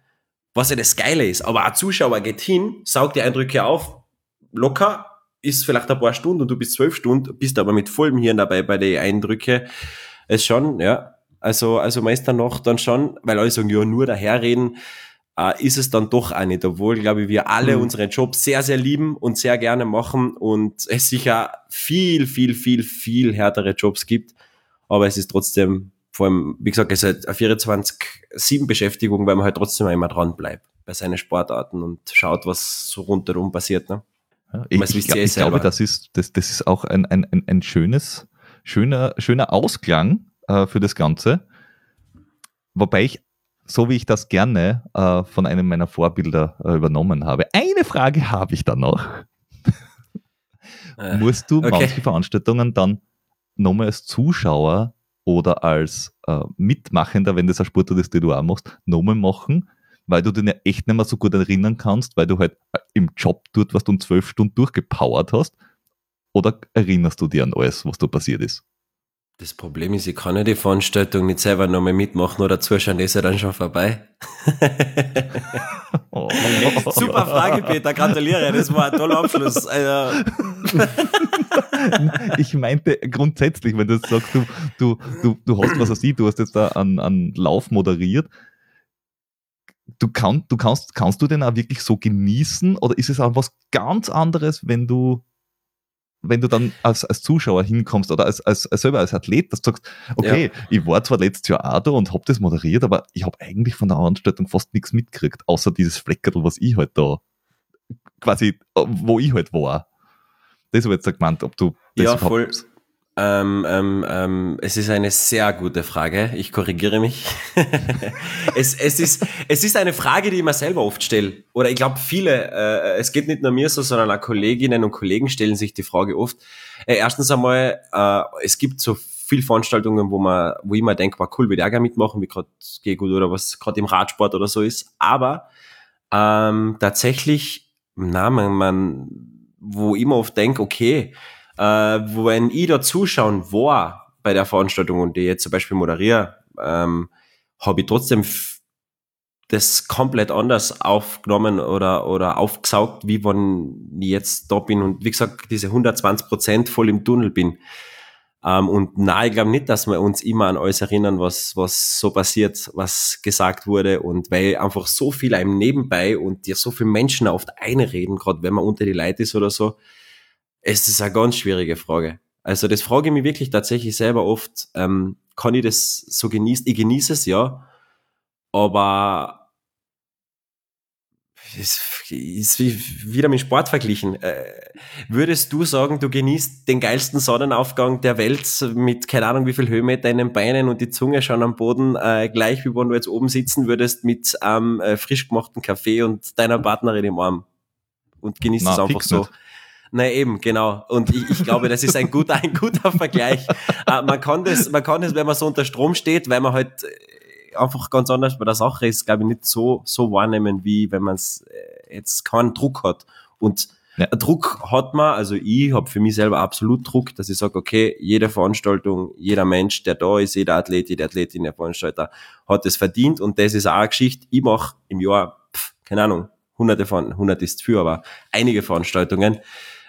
was ja das Geile ist. Aber ein Zuschauer geht hin, saugt die Eindrücke auf, locker, ist vielleicht ein paar Stunden und du bist 12 Stunden, bist aber mit vollem Hirn dabei bei den Eindrücke. Ist schon, ja. Also man ist dann noch dann schon, weil alle sagen, ja, nur daherreden, ist es dann doch auch nicht, obwohl, glaube ich, wir alle unseren Job sehr, sehr lieben und sehr gerne machen und es sicher viel, viel, viel, viel härtere Jobs gibt, aber es ist trotzdem, vor allem, wie gesagt, es ist eine 24/7-Beschäftigung, weil man halt trotzdem immer dran bleibt bei seinen Sportarten und schaut, was so rundherum passiert. Ne? Ja, ich glaube, das ist auch ein schöner Ausklang für das Ganze, wobei ich, so wie ich das gerne von einem meiner Vorbilder übernommen habe, eine Frage habe ich dann noch. Musst du manche Veranstaltungen dann nochmal als Zuschauer oder als Mitmachender, wenn das ein Sportart ist, den du auch machst, nochmal machen, weil du dich ja echt nicht mehr so gut erinnern kannst, weil du halt im Job dort, was du in 12 Stunden durchgepowert hast, oder erinnerst du dich an alles, was da passiert ist? Das Problem ist, ich kann ja die Veranstaltung nicht selber nochmal mitmachen oder zuschauen, ist ja dann schon vorbei. Oh. Super Frage, Peter, gratuliere, das war ein toller Abschluss. Also. Ich meinte grundsätzlich, wenn du sagst, du hast was aus dir, du hast jetzt da an Lauf moderiert, kannst du den auch wirklich so genießen oder ist es auch was ganz anderes, wenn du dann als Zuschauer hinkommst oder als Athlet, dass du sagst, okay, ja, ich war zwar letztes Jahr auch da und habe das moderiert, aber ich habe eigentlich von der Veranstaltung fast nichts mitgekriegt, außer dieses Fleckerl, was ich halt da, quasi, wo ich halt war. Das habe ich jetzt da gemeint, ob du das ja, voll. Es ist eine sehr gute Frage. Ich korrigiere mich. es ist eine Frage, die ich mir selber oft stelle. Oder ich glaube viele, es geht nicht nur mir so, sondern auch Kolleginnen und Kollegen stellen sich die Frage oft. Erstens einmal, es gibt so viele Veranstaltungen, wo ich mir denke, war cool, würde ich auch gerne mitmachen, wie gerade Gehgut oder was gerade im Radsport oder so ist. Aber tatsächlich, wo ich immer oft denke, okay, wenn ich da zuschauen war bei der Veranstaltung und die jetzt zum Beispiel moderiere, habe ich trotzdem das komplett anders aufgenommen oder aufgesaugt, wie wenn ich jetzt da bin und wie gesagt, diese 120% voll im Tunnel bin. Und nein, ich glaube nicht, dass wir uns immer an alles erinnern, was so passiert, was gesagt wurde und weil einfach so viel einem nebenbei und dir so viele Menschen oft einreden, gerade wenn man unter die Leute ist oder so. Es ist eine ganz schwierige Frage. Also das frage ich mich wirklich tatsächlich selber oft, kann ich das so genießen? Ich genieße es, ja, aber es ist wieder mit Sport verglichen. Würdest du sagen, du genießt den geilsten Sonnenaufgang der Welt mit keine Ahnung wie viel Höhenmeter in den Beinen und die Zunge schon am Boden, gleich wie wenn du jetzt oben sitzen würdest mit einem frisch gemachten Kaffee und deiner Partnerin im Arm und genießt es einfach so? Nicht. Na eben, genau. Und ich glaube, das ist ein guter Vergleich. Man kann das, wenn man so unter Strom steht, weil man halt einfach ganz anders bei der Sache ist, glaube ich, nicht so wahrnehmen, wie wenn man es jetzt keinen Druck hat. Und ja. Druck hat man, also ich habe für mich selber absolut Druck, dass ich sage, okay, jede Veranstaltung, jeder Mensch, der da ist, jeder Athlet, jede Athletin, der Veranstalter, hat es verdient. Und das ist auch eine Geschichte, ich mache im Jahr, keine Ahnung, hundert ist viel, aber einige Veranstaltungen.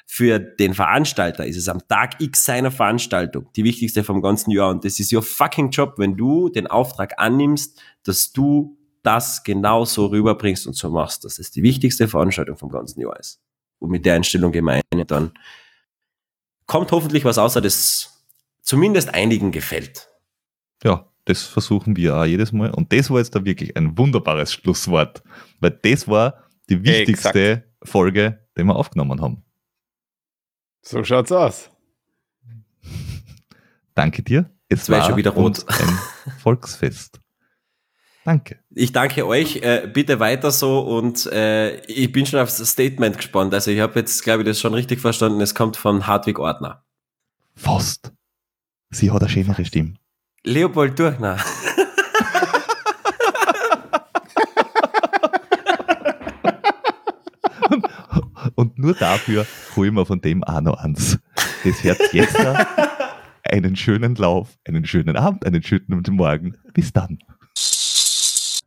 Für den Veranstalter ist es am Tag X seiner Veranstaltung die wichtigste vom ganzen Jahr und das ist your fucking Job, wenn du den Auftrag annimmst, dass du das genau so rüberbringst und so machst, dass es die wichtigste Veranstaltung vom ganzen Jahr ist. Und mit der Einstellung gemein, dann kommt hoffentlich was außer das zumindest einigen gefällt. Ja, Das versuchen wir auch jedes Mal. Und das war jetzt da wirklich ein wunderbares Schlusswort, weil das war die wichtigste Folge, die wir aufgenommen haben. So schaut's aus. Danke dir. Es war schon wieder rot. Ein Volksfest. Danke. Ich danke euch. Bitte weiter so und ich bin schon aufs Statement gespannt. Also ich habe jetzt, glaube ich, das schon richtig verstanden. Es kommt von Hartwig Ordner. Fast. Sie hat eine schönere Stimme. Leopold Durchner. und nur dafür hole ich mir von dem auch noch eins. Das hört jetzt an. Einen schönen Lauf, einen schönen Abend, einen schönen Morgen. Bis dann.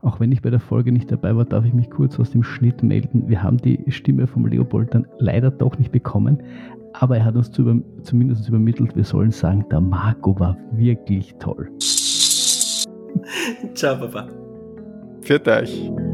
Auch wenn ich bei der Folge nicht dabei war, darf ich mich kurz aus dem Schnitt melden. Wir haben die Stimme vom Leopold dann leider doch nicht bekommen, aber er hat uns zumindest übermittelt, wir sollen sagen, der Marco war wirklich toll. Ciao, Papa. Für euch.